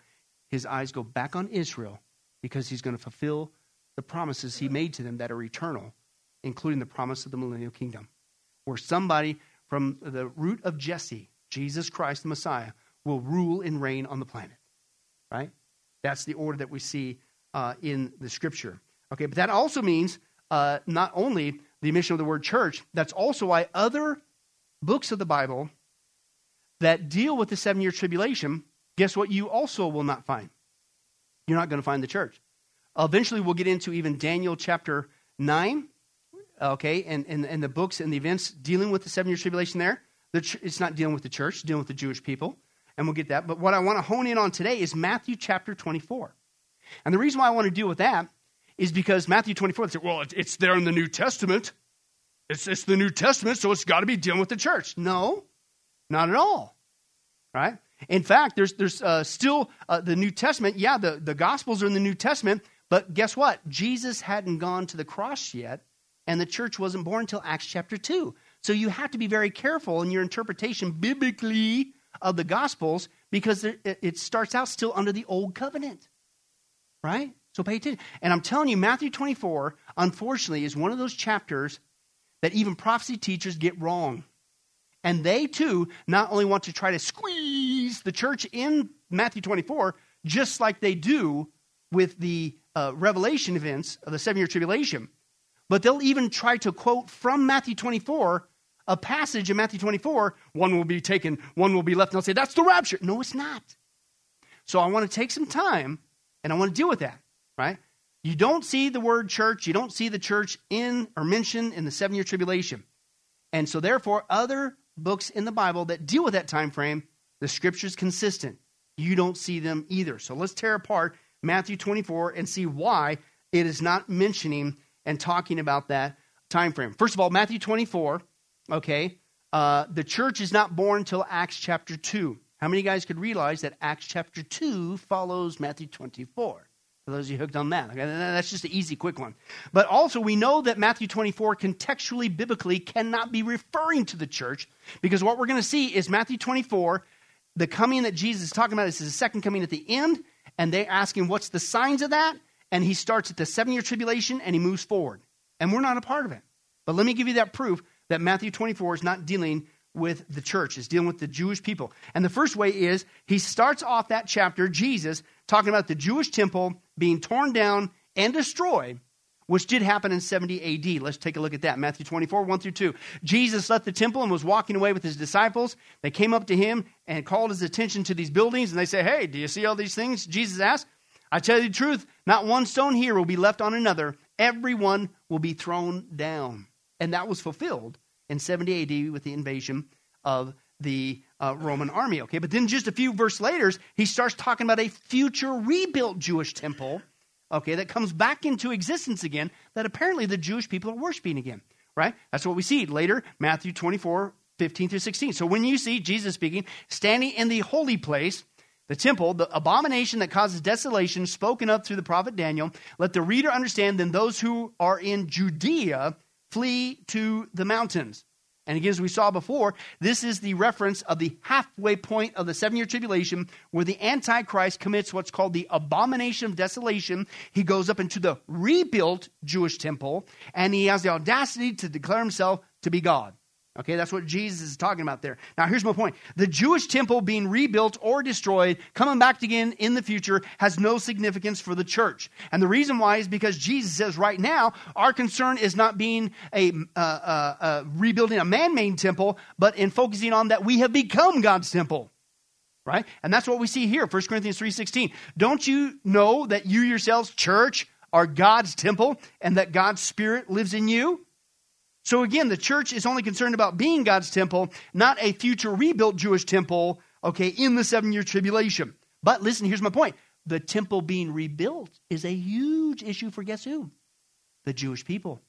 His eyes go back on Israel because he's going to fulfill the promises he made to them that are eternal, including the promise of the millennial kingdom, where somebody from the root of Jesse, Jesus Christ the Messiah, will rule and reign on the planet, right? That's the order that we see uh, in the scripture. Okay, but that also means uh, not only the omission of the word church, that's also why other books of the Bible that deal with the seven-year tribulation, guess what you also will not find? You're not going to find the church. Eventually, we'll get into even Daniel chapter nine, okay, and, and, and the books and the events dealing with the seven-year tribulation there. The ch- it's not dealing with the church, it's dealing with the Jewish people. And we'll get that. But what I want to hone in on today is Matthew chapter twenty-four. And the reason why I want to deal with that is because Matthew twenty-four, they say, well, it's there in the New Testament. It's, it's the New Testament, so it's got to be dealing with the church. No, not at all, right? In fact, there's there's uh, still uh, the New Testament. Yeah, the, the Gospels are in the New Testament, but guess what? Jesus hadn't gone to the cross yet, and the church wasn't born until Acts chapter two. So you have to be very careful in your interpretation biblically of the Gospels, because it starts out still under the Old Covenant, right? So pay attention. And I'm telling you, Matthew twenty-four, unfortunately, is one of those chapters that even prophecy teachers get wrong. And they, too, not only want to try to squeeze the church in Matthew twenty-four, just like they do with the uh, Revelation events of the seven-year tribulation, but they'll even try to quote from Matthew twenty-four a passage in Matthew twenty-four, one will be taken, one will be left, and I'll say, that's the rapture. No, it's not. So I want to take some time, and I want to deal with that, right? You don't see the word church, you don't see the church in or mentioned in the seven-year tribulation. And so therefore, other books in the Bible that deal with that time frame, the Scripture's consistent. You don't see them either. So let's tear apart Matthew twenty-four and see why it is not mentioning and talking about that time frame. First of all, Matthew twenty-four, okay, uh, the church is not born till Acts chapter two. How many of you guys could realize that Acts chapter two follows Matthew twenty-four? For those of you hooked on that, okay, that's just an easy, quick one. But also, we know that Matthew twenty-four contextually, biblically, cannot be referring to the church, because what we're going to see is Matthew twenty-four, the coming that Jesus is talking about is his second coming at the end, and they're asking, what's the signs of that? And he starts at the seven-year tribulation, and he moves forward. And we're not a part of it. But let me give you that proof that Matthew twenty-four is not dealing with the church. It's dealing with the Jewish people. And the first way is, he starts off that chapter, Jesus, talking about the Jewish temple being torn down and destroyed, which did happen in seventy A D. Let's take a look at that. Matthew twenty-four, one through two. Jesus left the temple and was walking away with his disciples. They came up to him and called his attention to these buildings, and they say, hey, do you see all these things? Jesus asked, I tell you the truth, not one stone here will be left on another. Everyone will be thrown down. And that was fulfilled in seventy A D with the invasion of the uh, Roman army. Okay, but then just a few verses later, he starts talking about a future rebuilt Jewish temple, okay, that comes back into existence again, that apparently the Jewish people are worshiping again, right? That's what we see later, Matthew twenty-four, fifteen through sixteen. So when you see Jesus speaking, standing in the holy place, the temple, the abomination that causes desolation spoken of through the prophet Daniel, let the reader understand, then those who are in Judea flee to the mountains. And again, as we saw before, this is the reference of the halfway point of the seven-year tribulation, where the Antichrist commits what's called the abomination of desolation. He goes up into the rebuilt Jewish temple, and he has the audacity to declare himself to be God. Okay, that's what Jesus is talking about there. Now, here's my point. The Jewish temple being rebuilt or destroyed, coming back again in the future, has no significance for the church. And the reason why is because Jesus says right now, our concern is not being a uh, uh, uh, rebuilding a man-made temple, but in focusing on that we have become God's temple. Right? And that's what we see here, First Corinthians three sixteen. Don't you know that you yourselves, church, are God's temple, and that God's Spirit lives in you? So again, the church is only concerned about being God's temple, not a future rebuilt Jewish temple, okay, in the seven-year tribulation. But listen, here's my point. The temple being rebuilt is a huge issue for guess who? The Jewish people,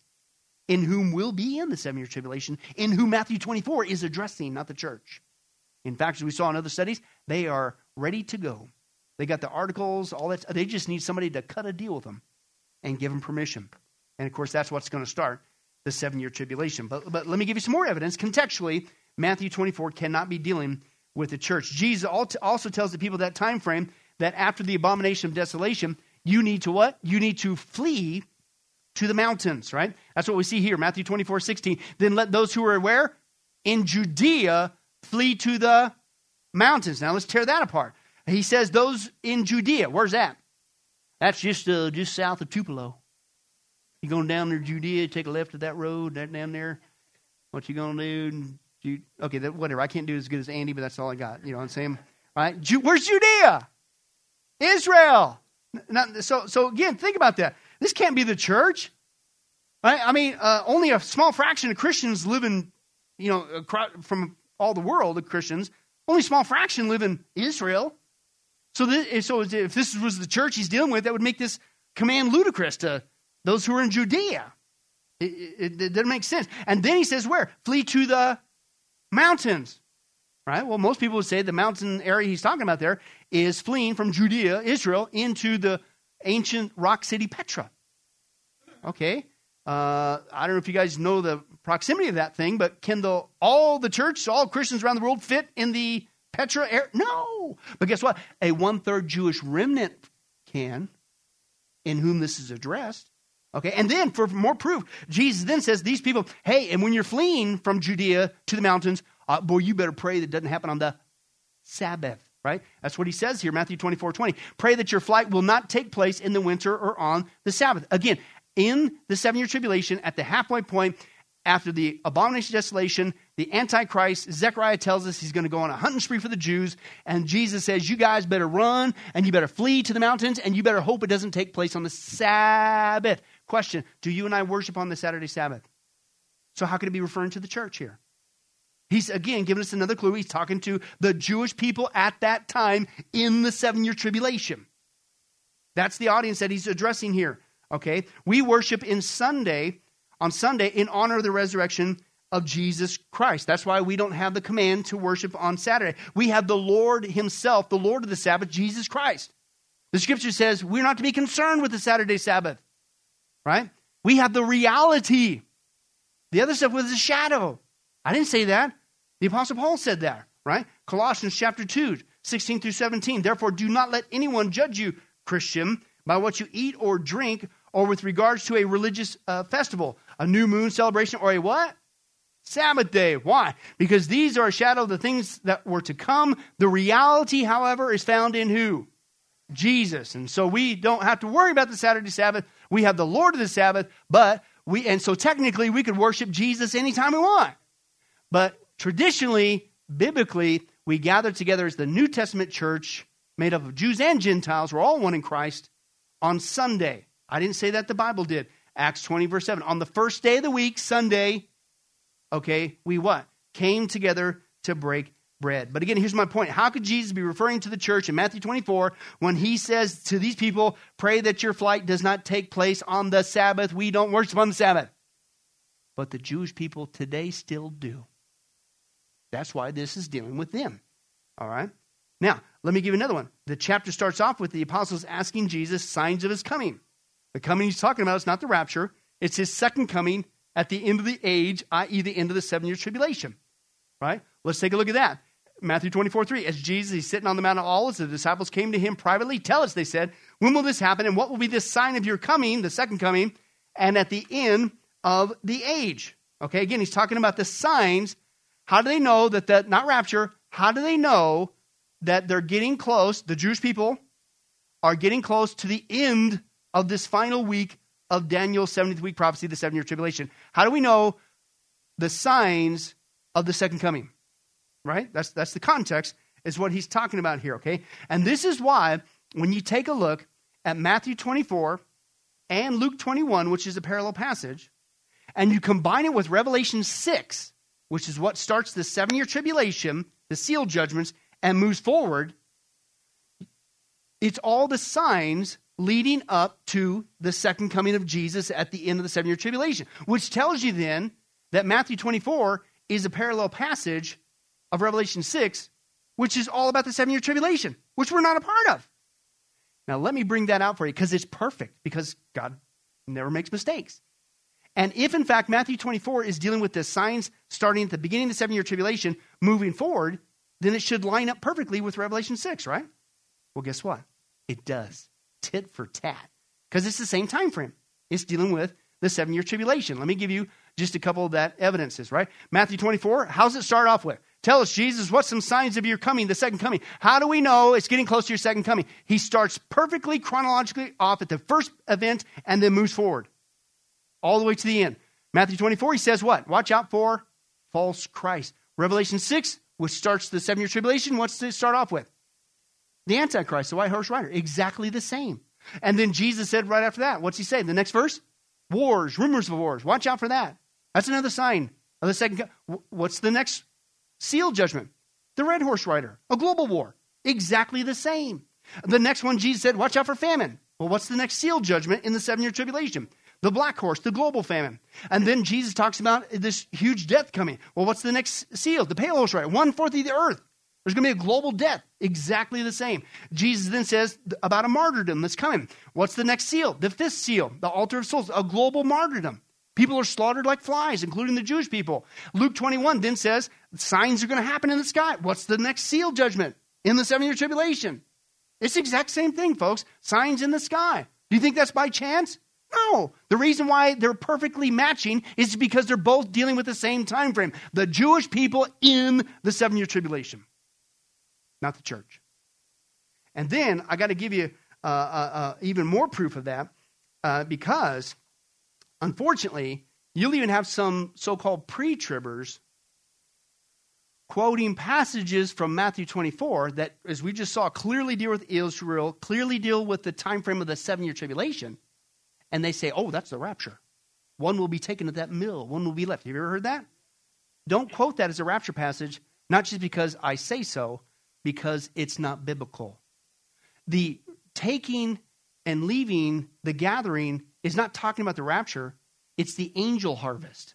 in whom will be in the seven-year tribulation, in whom Matthew twenty-four is addressing, not the church. In fact, as we saw in other studies, they are ready to go. They got the articles, all that. They just need somebody to cut a deal with them and give them permission. And of course, that's what's going to start the seven-year tribulation. But, but let me give you some more evidence. Contextually, Matthew twenty-four cannot be dealing with the church. Jesus also tells the people of that time frame that after the abomination of desolation, you need to what? You need to flee to the mountains, right? That's what we see here, Matthew twenty-four sixteen. Then let those who are where? In Judea flee to the mountains. Now let's tear that apart. He says those in Judea. Where's that? That's just uh, just south of Tupelo. You going down there, Judea, take a left of that road, that down there. What you going to do? Okay, that, whatever. I can't do as good as Andy, but that's all I got. You know what I'm saying? All right? Ju- Where's Judea? Israel. Not, so, so again, think about that. This can't be the church. Right? I mean, uh, only a small fraction of Christians live in, you know, across, from all the world of Christians, only a small fraction live in Israel. So, this, so if this was the church he's dealing with, that would make this command ludicrous to those who are in Judea. It, it, it doesn't make sense. And then he says where? Flee to the mountains. Right? Well, most people would say the mountain area he's talking about there is fleeing from Judea, Israel, into the ancient rock city Petra. Okay. Uh, I don't know if you guys know the proximity of that thing, but can the, all the church, all Christians around the world fit in the Petra area? No. But guess what? A one-third Jewish remnant can, in whom this is addressed. Okay, and then for more proof, Jesus then says these people, hey, and when you're fleeing from Judea to the mountains, uh, boy, you better pray that it doesn't happen on the Sabbath, right? That's what he says here, Matthew twenty-four twenty. Pray that your flight will not take place in the winter or on the Sabbath. Again, in the seven-year tribulation, at the halfway point, after the abomination of desolation, the Antichrist, Zechariah tells us he's going to go on a hunting spree for the Jews, and Jesus says, you guys better run, and you better flee to the mountains, and you better hope it doesn't take place on the Sabbath. Question, do you and I worship on the Saturday Sabbath? So how could it be referring to the church here? He's, again, giving us another clue. He's talking to the Jewish people at that time in the seven-year tribulation. That's the audience that he's addressing here, okay? We worship in Sunday, on Sunday, in honor of the resurrection of Jesus Christ. That's why we don't have the command to worship on Saturday. We have the Lord himself, the Lord of the Sabbath, Jesus Christ. The Scripture says we're not to be concerned with the Saturday Sabbath. Right? We have the reality. The other stuff was a shadow. I didn't say that. The Apostle Paul said that, right? Colossians chapter two, sixteen through seventeen. Therefore, do not let anyone judge you, Christian, by what you eat or drink, or with regards to a religious uh, festival, a new moon celebration, or a what? Sabbath day. Why? Because these are a shadow of the things that were to come. The reality, however, is found in who? Jesus. And so we don't have to worry about the Saturday Sabbath. We have the Lord of the Sabbath, but we, and so technically we could worship Jesus anytime we want. But traditionally, biblically, we gather together as the New Testament church made up of Jews and Gentiles. We're all one in Christ on Sunday. I didn't say that, the Bible did. Acts twenty, verse seven. On the first day of the week, Sunday, okay, we what? Came together to break bread. But again, here's my point. How could Jesus be referring to the church in Matthew twenty-four when he says to these people, pray that your flight does not take place on the Sabbath? We don't worship on the Sabbath. But the Jewish people today still do. That's why this is dealing with them. All right. Now, let me give you another one. The chapter starts off with the apostles asking Jesus signs of his coming. The coming he's talking about is not the rapture. It's his second coming at the end of the age, that is the end of the seven-year tribulation. Right? Let's take a look at that. Matthew twenty-four three, as Jesus is sitting on the Mount of Olives, the disciples came to him privately. Tell us, they said, when will this happen? And what will be this sign of your coming, the second coming, and at the end of the age? Okay, again, he's talking about the signs. How do they know that, that not rapture, how do they know that they're getting close, the Jewish people are getting close to the end of this final week of Daniel's seventieth week prophecy, the seven-year tribulation? How do we know the signs of the second coming? Right? That's that's the context, is what he's talking about here, okay? And this is why when you take a look at Matthew twenty-four and Luke twenty-one, which is a parallel passage, and you combine it with Revelation six, which is what starts the seven-year tribulation, the seal judgments, and moves forward, it's all the signs leading up to the second coming of Jesus at the end of the seven-year tribulation, which tells you then that Matthew twenty-four is a parallel passage of Revelation six, which is all about the seven-year tribulation, which we're not a part of. Now, let me bring that out for you because it's perfect, because God never makes mistakes. And if, in fact, Matthew twenty-four is dealing with the signs starting at the beginning of the seven-year tribulation, moving forward, then it should line up perfectly with Revelation six, right? Well, guess what? It does. Tit for tat. Because it's the same time frame. It's dealing with the seven-year tribulation. Let me give you just a couple of that evidences, right? Matthew twenty-four, how's it start off with? Tell us, Jesus, what's some signs of your coming, the second coming? How do we know it's getting close to your second coming? He starts perfectly chronologically off at the first event and then moves forward all the way to the end. Matthew twenty-four, he says what? Watch out for false Christ. Revelation six, which starts the seven-year tribulation, what's it start off with? The Antichrist, the white horse rider, exactly the same. And then Jesus said right after that, what's he say? The next verse? Wars, rumors of wars. Watch out for that. That's another sign of the second coming. What's the next seal judgment? The red horse rider, a global war, exactly the same. The next one, Jesus said, watch out for famine. Well, what's the next seal judgment in the seven-year tribulation? The black horse, the global famine. And then Jesus talks about this huge death coming. Well, what's the next seal? The pale horse rider, one-fourth of the earth. There's going to be a global death, exactly the same. Jesus then says about a martyrdom that's coming. What's the next seal? The fifth seal, the altar of souls, a global martyrdom. People are slaughtered like flies, including the Jewish people. Luke twenty-one then says, signs are going to happen in the sky. What's the next seal judgment? In the seven-year tribulation. It's the exact same thing, folks. Signs in the sky. Do you think that's by chance? No. The reason why they're perfectly matching is because they're both dealing with the same time frame. The Jewish people in the seven-year tribulation. Not the church. And then I got to give you uh, uh, uh, even more proof of that uh, because, unfortunately, you'll even have some so-called pre-tribbers quoting passages from Matthew twenty-four that, as we just saw, clearly deal with Israel, clearly deal with the time frame of the seven-year tribulation, and they say, oh, that's the rapture. One will be taken to that mill, one will be left. Have you ever heard that? Don't quote that as a rapture passage, not just because I say so, because it's not biblical. The taking and leaving, the gathering, is not talking about the rapture. It's the angel harvest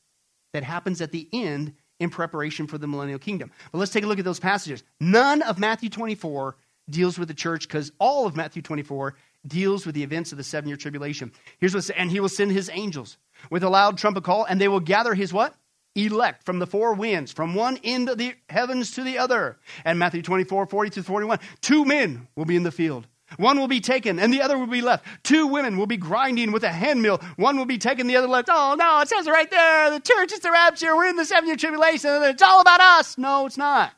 that happens at the end in preparation for the millennial kingdom. But let's take a look at those passages. None of Matthew twenty-four deals with the church because all of Matthew twenty-four deals with the events of the seven-year tribulation. Here's what it says, and he will send his angels with a loud trumpet call, and they will gather his what? Elect from the four winds, from one end of the heavens to the other. And Matthew twenty-four, forty through forty-one, two men will be in the field. One will be taken and the other will be left. Two women will be grinding with a handmill. One will be taken, the other left. Oh, no, it says it right there. The church is the rapture. We're in the seven-year tribulation. It's all about us. No, it's not.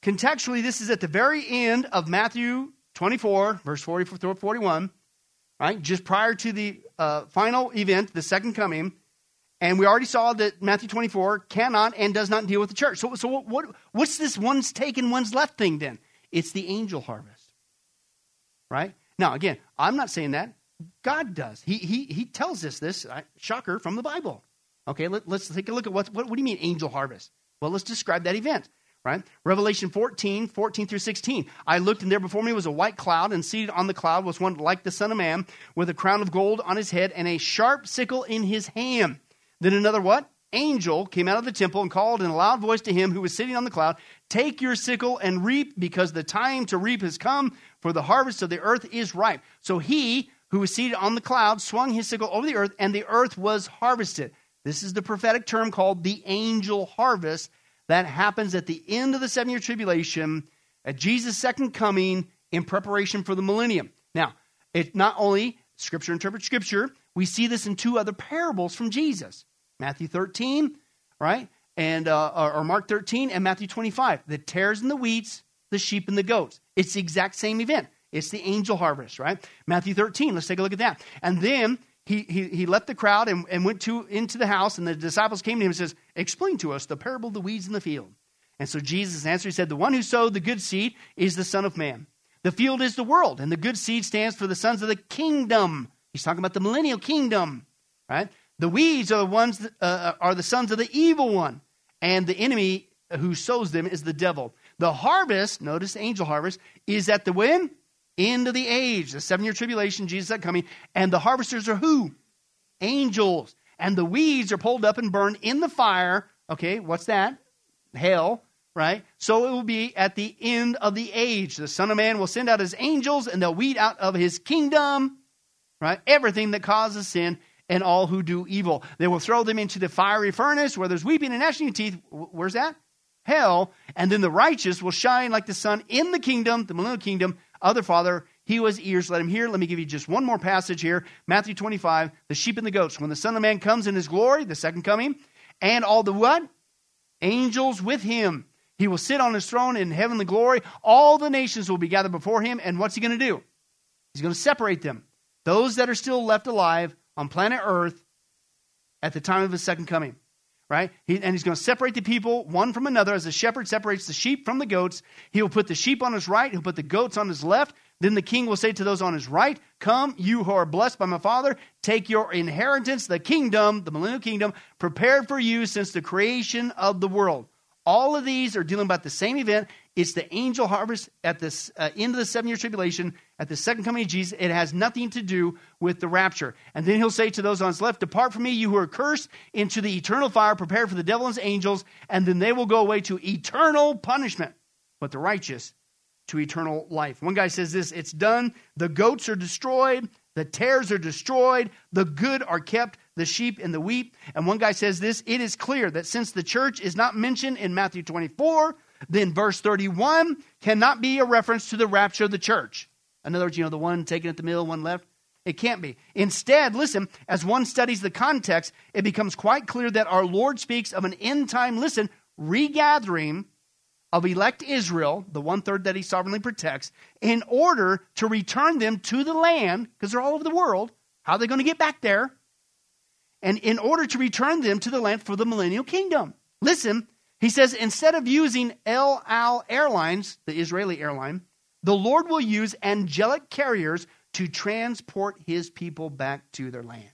Contextually, this is at the very end of Matthew twenty-four, verse forty through forty-one, right? Just prior to the uh, final event, the second coming. And we already saw that Matthew twenty-four cannot and does not deal with the church. So, so what, what, what's this one's taken, one's left thing then? It's the angel harvest. Right? Now, again, I'm not saying that. God does. He he he tells us this, uh, shocker, from the Bible. Okay, let, let's take a look at what, what, what do you mean angel harvest? Well, let's describe that event, right? Revelation fourteen, fourteen through sixteen. I looked, and there before me was a white cloud, and seated on the cloud was one like the Son of Man, with a crown of gold on his head and a sharp sickle in his hand. Then another what? Angel came out of the temple and called in a loud voice to him who was sitting on the cloud, take your sickle and reap, because the time to reap has come, for the harvest of the earth is ripe. So he who was seated on the cloud swung his sickle over the earth, and the earth was harvested. This is the prophetic term called the angel harvest that happens at the end of the seven-year tribulation, at Jesus' second coming, in preparation for the millennium. Now, it not only Scripture interprets Scripture, we see this in two other parables from Jesus. Matthew thirteen, right? And uh, or Mark thirteen and Matthew twenty-five. The tares and the wheats, the sheep and the goats. It's the exact same event. It's the angel harvest, right? Matthew thirteen, let's take a look at that. And then he he, he left the crowd and, and went to into the house, and the disciples came to him and says, explain to us the parable of the weeds in the field. And so Jesus answered, he said, the one who sowed the good seed is the Son of Man. The field is the world, and the good seed stands for the sons of the kingdom. He's talking about the millennial kingdom, right? The weeds are the ones that, uh, are the sons of the evil one, and the enemy who sows them is the devil. The harvest, notice the angel harvest, is at the when? End of the age, the seven-year tribulation, Jesus is coming, and the harvesters are who? Angels. And the weeds are pulled up and burned in the fire. Okay, what's that? Hell, right? So it will be at the end of the age. The Son of Man will send out his angels, and they'll weed out of his kingdom, right? Everything that causes sin and all who do evil. They will throw them into the fiery furnace where there's weeping and gnashing of teeth. Where's that? Hell. And then the righteous will shine like the sun in the kingdom, the millennial kingdom, of their Father. He who has ears, let him hear. Let me give you just one more passage here. Matthew twenty-five, the sheep and the goats. When the Son of Man comes in his glory, the second coming, and all the what? Angels with him. He will sit on his throne in heavenly glory. All the nations will be gathered before him. And what's he going to do? He's going to separate them. Those that are still left alive on planet Earth at the time of his second coming, right? He, and he's going to separate the people one from another as the shepherd separates the sheep from the goats. He will put the sheep on his right. He'll put the goats on his left. Then the king will say to those on his right, come, you who are blessed by my Father, take your inheritance, the kingdom, the millennial kingdom, prepared for you since the creation of the world. All of these are dealing about the same event. It's the angel harvest at the uh, end of the seven-year tribulation, at the second coming of Jesus. It has nothing to do with the rapture. And then he'll say to those on his left, depart from me, you who are cursed, into the eternal fire prepared for the devil and his angels, and then they will go away to eternal punishment, but the righteous to eternal life. One guy says this, it's done. The goats are destroyed. The tares are destroyed. The good are kept. the sheep and the wheat. And one guy says this: it is clear that since the church is not mentioned in Matthew twenty-four, then verse thirty-one cannot be a reference to the rapture of the church. In other words, you know, the one taken at the middle, one left. It can't be. Instead, listen, as one studies the context, it becomes quite clear that our Lord speaks of an end time, listen, regathering of elect Israel, the one-third that he sovereignly protects, in order to return them to the land, because they're all over the world. How are they going to get back there? And in order to return them to the land for the millennial kingdom. Listen, he says, instead of using El Al Airlines, the Israeli airline, the Lord will use angelic carriers to transport his people back to their land.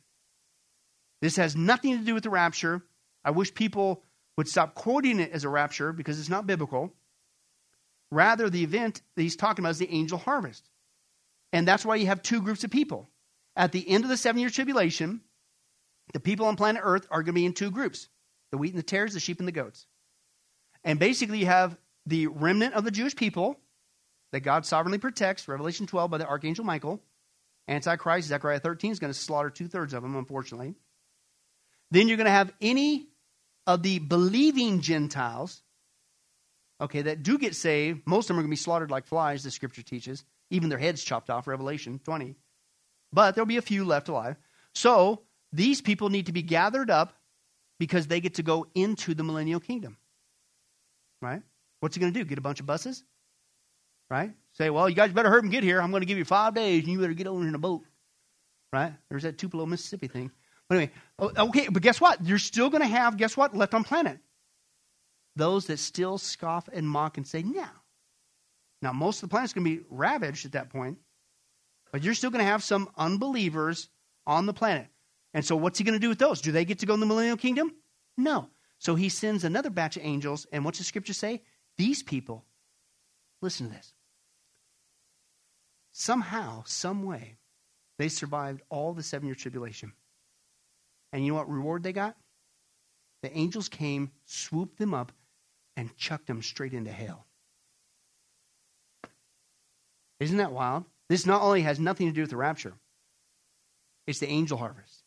This has nothing to do with the rapture. I wish people would stop quoting it as a rapture because it's not biblical. Rather, the event that he's talking about is the angel harvest. And that's why you have two groups of people. At the end of the seven-year tribulation, the people on planet Earth are going to be in two groups: the wheat and the tares, the sheep and the goats. And basically you have the remnant of the Jewish people that God sovereignly protects, Revelation twelve by the Archangel Michael. Antichrist, Zechariah thirteen, is going to slaughter two-thirds of them, unfortunately. Then you're going to have any of the believing Gentiles, okay, that do get saved. Most of them are going to be slaughtered like flies, the Scripture teaches. Even their heads chopped off, Revelation twenty. But there'll be a few left alive. So these people need to be gathered up because they get to go into the millennial kingdom, right? What's he going to do? Get a bunch of buses? Right? Say, well, you guys better hurry and get here. I'm going to give you five days, and you better get over in a boat. Right? There's that Tupelo, Mississippi thing. But anyway, okay, but guess what? You're still going to have, guess what, left on planet? Those that still scoff and mock and say, no. Now, most of the planet's going to be ravaged at that point, but you're still going to have some unbelievers on the planet. And so what's he going to do with those? Do they get to go in the millennial kingdom? No. So he sends another batch of angels, and what's the Scripture say? These people, listen to this. Somehow, some way, they survived all the seven-year tribulation. And you know what reward they got? The angels came, swooped them up, and chucked them straight into hell. Isn't that wild? This not only has nothing to do with the rapture, it's the angel harvest,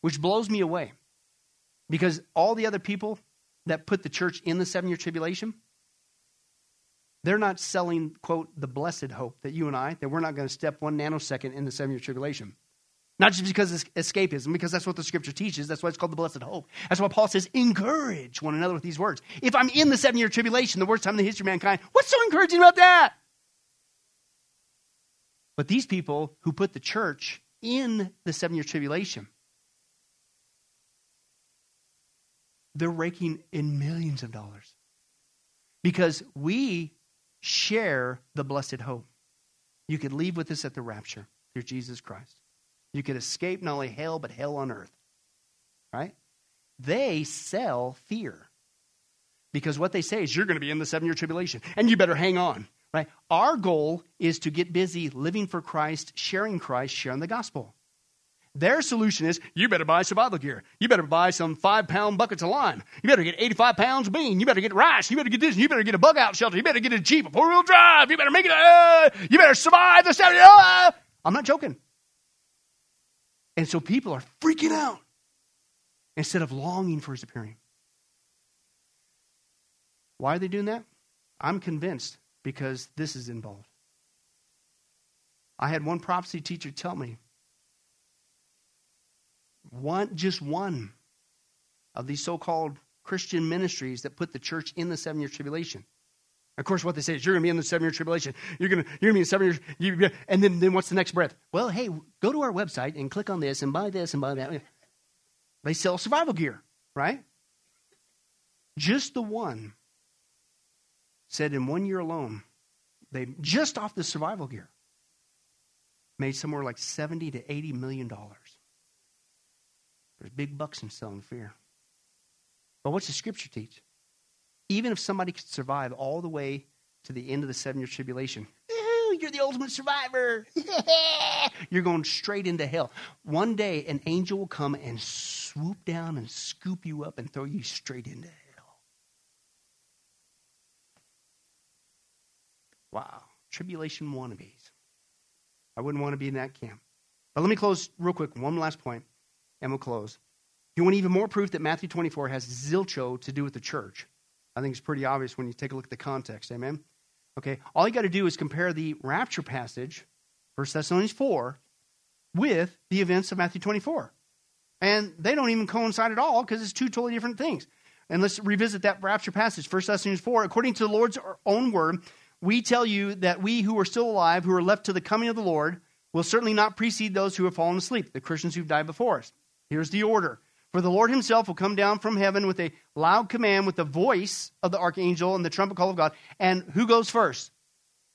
which blows me away. Because all the other people that put the church in the seven-year tribulation, they're not selling, quote, the blessed hope that you and I, that we're not going to step one nanosecond in the seven-year tribulation. Not just because it's escapism, because that's what the Scripture teaches. That's why it's called the blessed hope. That's why Paul says, encourage one another with these words. If I'm in the seven-year tribulation, the worst time in the history of mankind, what's so encouraging about that? But these people who put the church in the seven-year tribulation, they're raking in millions of dollars because we share the blessed hope. You could leave with us at the rapture through Jesus Christ. You could escape not only hell, but hell on earth, right? They sell fear because what they say is you're going to be in the seven-year tribulation and you better hang on, right? Our goal is to get busy living for Christ, sharing Christ, sharing the gospel. Their solution is you better buy survival gear. You better buy some five-pound buckets of lime. You better get eighty-five pounds of bean. You better get rice. You better get this. You better get a bug-out shelter. You better get a Jeep, a four-wheel drive. You better make it. Uh, you better survive the Saturday. Uh, I'm not joking. And so people are freaking out instead of longing for his appearing. Why are they doing that? I'm convinced because this is involved. I had one prophecy teacher tell me, One, just one of these so-called Christian ministries that put the church in the seven-year tribulation. Of course, what they say is you're going to be in the seven-year tribulation. You're going to you're going to be in seven years. And then, then what's the next breath? Well, hey, go to our website and click on this and buy this and buy that. They sell survival gear, right? Just the one said in one year alone, they just off the survival gear made somewhere like seventy to eighty million dollars. There's big bucks in selling fear. But what's the Scripture teach? Even if somebody could survive all the way to the end of the seven-year tribulation, you're the ultimate survivor. You're going straight into hell. One day, an angel will come and swoop down and scoop you up and throw you straight into hell. Wow. Tribulation wannabes. I wouldn't want to be in that camp. But let me close real quick. One last point. and we'll close. If you want even more proof that Matthew twenty-four has zilcho to do with the church, I think it's pretty obvious when you take a look at the context, amen? Okay, all you got to do is compare the rapture passage, First Thessalonians four, with the events of Matthew twenty-four. And they don't even coincide at all because it's two totally different things. And let's revisit that rapture passage, First Thessalonians four. According to the Lord's own word, we tell you that we who are still alive, who are left to the coming of the Lord, will certainly not precede those who have fallen asleep, the Christians who've died before us. Here's the order. For the Lord himself will come down from heaven with a loud command, with the voice of the archangel and the trumpet call of God. And who goes first?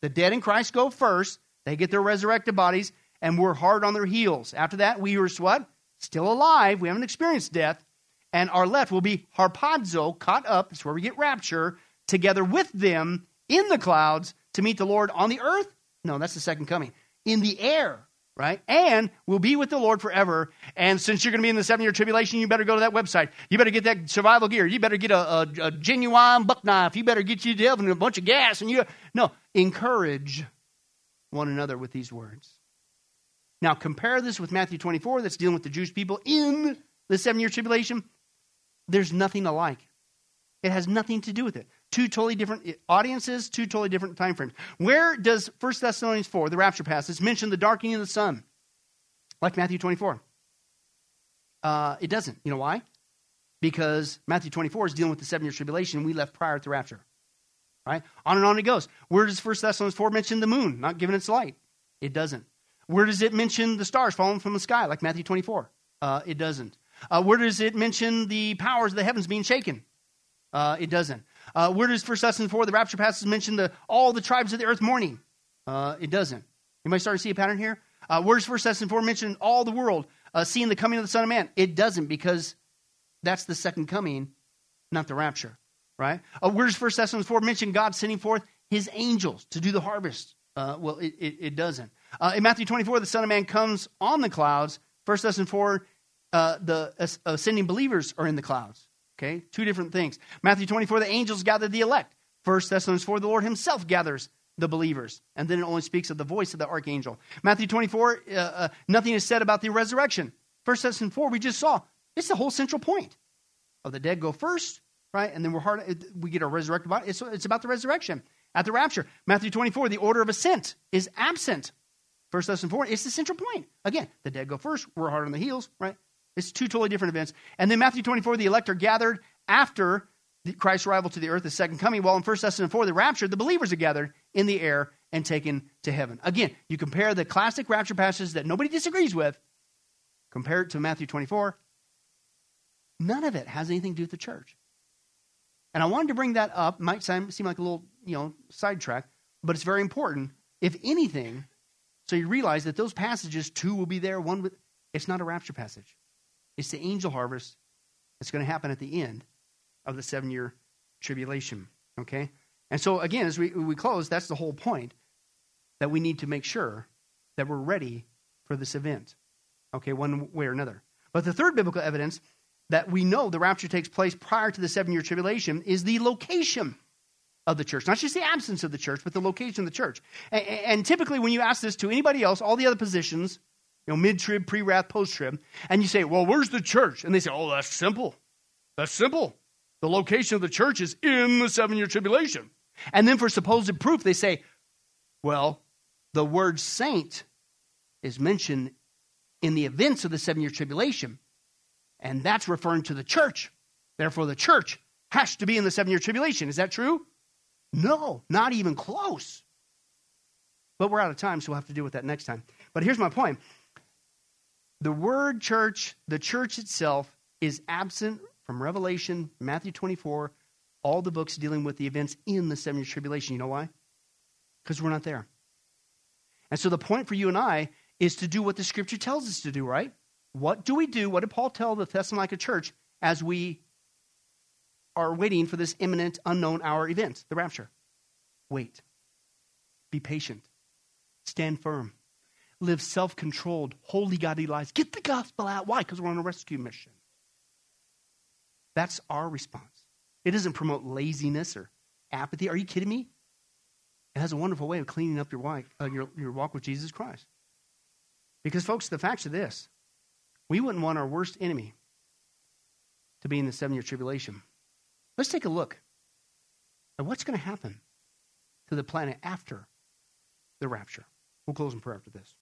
The dead in Christ go first. They get their resurrected bodies, and we're hard on their heels. After that, we who are what? Still alive. We haven't experienced death. And our left will be harpazo, caught up. That's where we get rapture, together with them in the clouds to meet the Lord on the earth. No, that's the second coming. In the air, right? And we'll be with the Lord forever. And since you're going to be in the seven-year tribulation, you better go to that website. You better get that survival gear. You better get a, a, a genuine buck knife. You better get you to heaven and a bunch of gas. And you No, encourage one another with these words. Now, compare this with Matthew twenty-four that's dealing with the Jewish people in the seven-year tribulation. There's nothing alike. It has nothing to do with it. Two totally different audiences, two totally different time frames. Where does First Thessalonians four, the rapture passage, mention the darkening of the sun, like Matthew twenty-four? Uh, it doesn't. You know why? Because Matthew twenty-four is dealing with the seven-year tribulation. We left prior to the rapture, right? On and on it goes. Where does First Thessalonians four mention the moon not giving its light? It doesn't. Where does it mention the stars falling from the sky, like Matthew twenty-four? Uh, it doesn't. Uh, where does it mention the powers of the heavens being shaken? Uh, it doesn't. Uh, where does First Thessalonians four, the rapture passage, mention the, all the tribes of the earth mourning? Uh, it doesn't. You might start to see a pattern here. Uh, where does First Thessalonians four mention all the world uh, seeing the coming of the Son of Man? It doesn't, because that's the second coming, not the rapture, right? Uh, where does First Thessalonians four mention God sending forth his angels to do the harvest? Uh, well, it, it, it doesn't. Uh, in Matthew twenty-four, the Son of Man comes on the clouds. First Thessalonians four, uh, the ascending believers are in the clouds. Okay, two different things. Matthew twenty-four, the angels gather the elect. First Thessalonians four, the Lord himself gathers the believers. And then it only speaks of the voice of the archangel. Matthew twenty-four, uh, uh, nothing is said about the resurrection. First Thessalonians four, we just saw. It's the whole central point. Oh, the dead go first, right? And then we're hard, we get our resurrected body. It's, it's about the resurrection at the rapture. Matthew twenty-four, the order of ascent is absent. First Thessalonians four, it's the central point. Again, the dead go first. We're hard on the heels, right? It's two totally different events. And then Matthew twenty-four, the elect are gathered after the Christ's arrival to the earth, the second coming. While in First Thessalonians four, the rapture, the believers are gathered in the air and taken to heaven. Again, you compare the classic rapture passages that nobody disagrees with, compare it to Matthew twenty-four. None of it has anything to do with the church. And I wanted to bring that up. It might seem like a little, you know, sidetrack, but it's very important, if anything, so you realize that those passages, two will be there, one with, it's not a rapture passage. It's the angel harvest that's going to happen at the end of the seven-year tribulation, okay? And so, again, as we, we close, that's the whole point, that we need to make sure that we're ready for this event, okay, one way or another. But the third biblical evidence that we know the rapture takes place prior to the seven-year tribulation is the location of the church. Not just the absence of the church, but the location of the church. And, and typically when you ask this to anybody else, all the other positions, you know, mid-trib, pre-wrath, post-trib, and you say, well, where's the church? And they say, oh, that's simple. That's simple. The location of the church is in the seven-year tribulation. And then for supposed proof, they say, well, the word saint is mentioned in the events of the seven-year tribulation, and that's referring to the church. Therefore, the church has to be in the seven-year tribulation. Is that true? No, not even close. But we're out of time, so we'll have to deal with that next time. But here's my point. The word church, the church itself, is absent from Revelation, Matthew twenty-four, all the books dealing with the events in the seven-year tribulation. You know why? Because we're not there. And so the point for you and I is to do what the Scripture tells us to do, right? What do we do? What did Paul tell the Thessalonica church as we are waiting for this imminent, unknown hour event, the rapture? Wait. Be patient. Stand firm. Live self-controlled, holy, godly lives. Get the gospel out. Why? Because we're on a rescue mission. That's our response. It doesn't promote laziness or apathy. Are you kidding me? It has a wonderful way of cleaning up your walk, uh, your, your walk with Jesus Christ. Because, folks, the facts are this. We wouldn't want our worst enemy to be in the seven-year tribulation. Let's take a look at what's going to happen to the planet after the rapture. We'll close in prayer after this.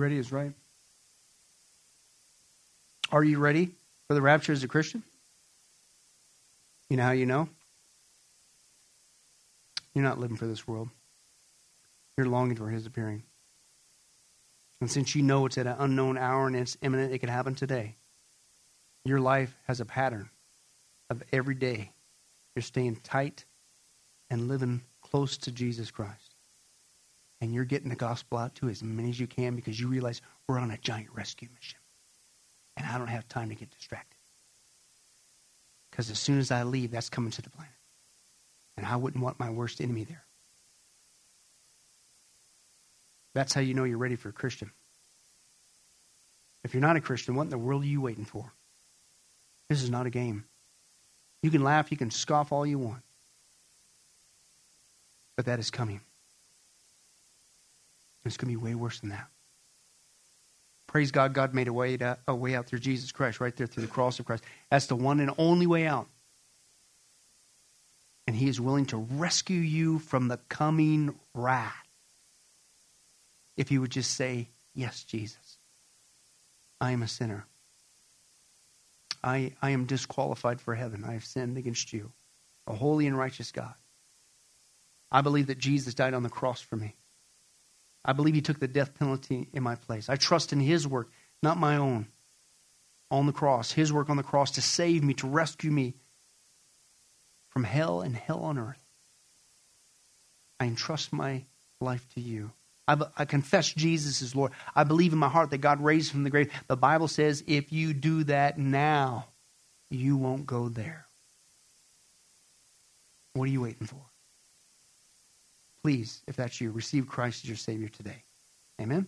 ready is right. Are you ready for the rapture as a Christian? You know how you know? You're not living for this world. You're longing for his appearing. And since you know it's at an unknown hour and it's imminent, it could happen today. Your life has a pattern of every day. You're staying tight and living close to Jesus Christ. And you're getting the gospel out to as many as you can because you realize we're on a giant rescue mission. And I don't have time to get distracted. Because as soon as I leave, that's coming to the planet. And I wouldn't want my worst enemy there. That's how you know you're ready for a Christian. If you're not a Christian, what in the world are you waiting for? This is not a game. You can laugh, you can scoff all you want. But that is coming. It's going to be way worse than that. Praise God, God made a way, to, a way out through Jesus Christ, right there through the cross of Christ. That's the one and only way out. And he is willing to rescue you from the coming wrath. If you would just say, yes, Jesus, I am a sinner. I, I am disqualified for heaven. I have sinned against you, a holy and righteous God. I believe that Jesus died on the cross for me. I believe he took the death penalty in my place. I trust in his work, not my own, on the cross, his work on the cross to save me, to rescue me from hell and hell on earth. I entrust my life to you. I, I confess Jesus is Lord. I believe in my heart that God raised from the grave. The Bible says if you do that now, you won't go there. What are you waiting for? Please, if that's you, receive Christ as your Savior today. Amen?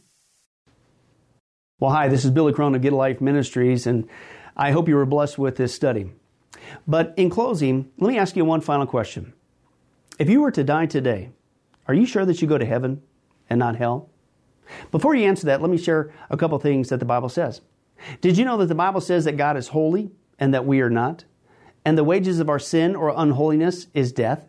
Well, hi, this is Billy Crone of Get a Life Ministries, and I hope you were blessed with this study. But in closing, let me ask you one final question. If you were to die today, are you sure that you go to heaven and not hell? Before you answer that, let me share a couple things that the Bible says. Did you know that the Bible says that God is holy and that we are not? And the wages of our sin or unholiness is death?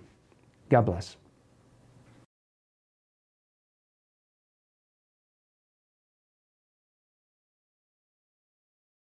God bless.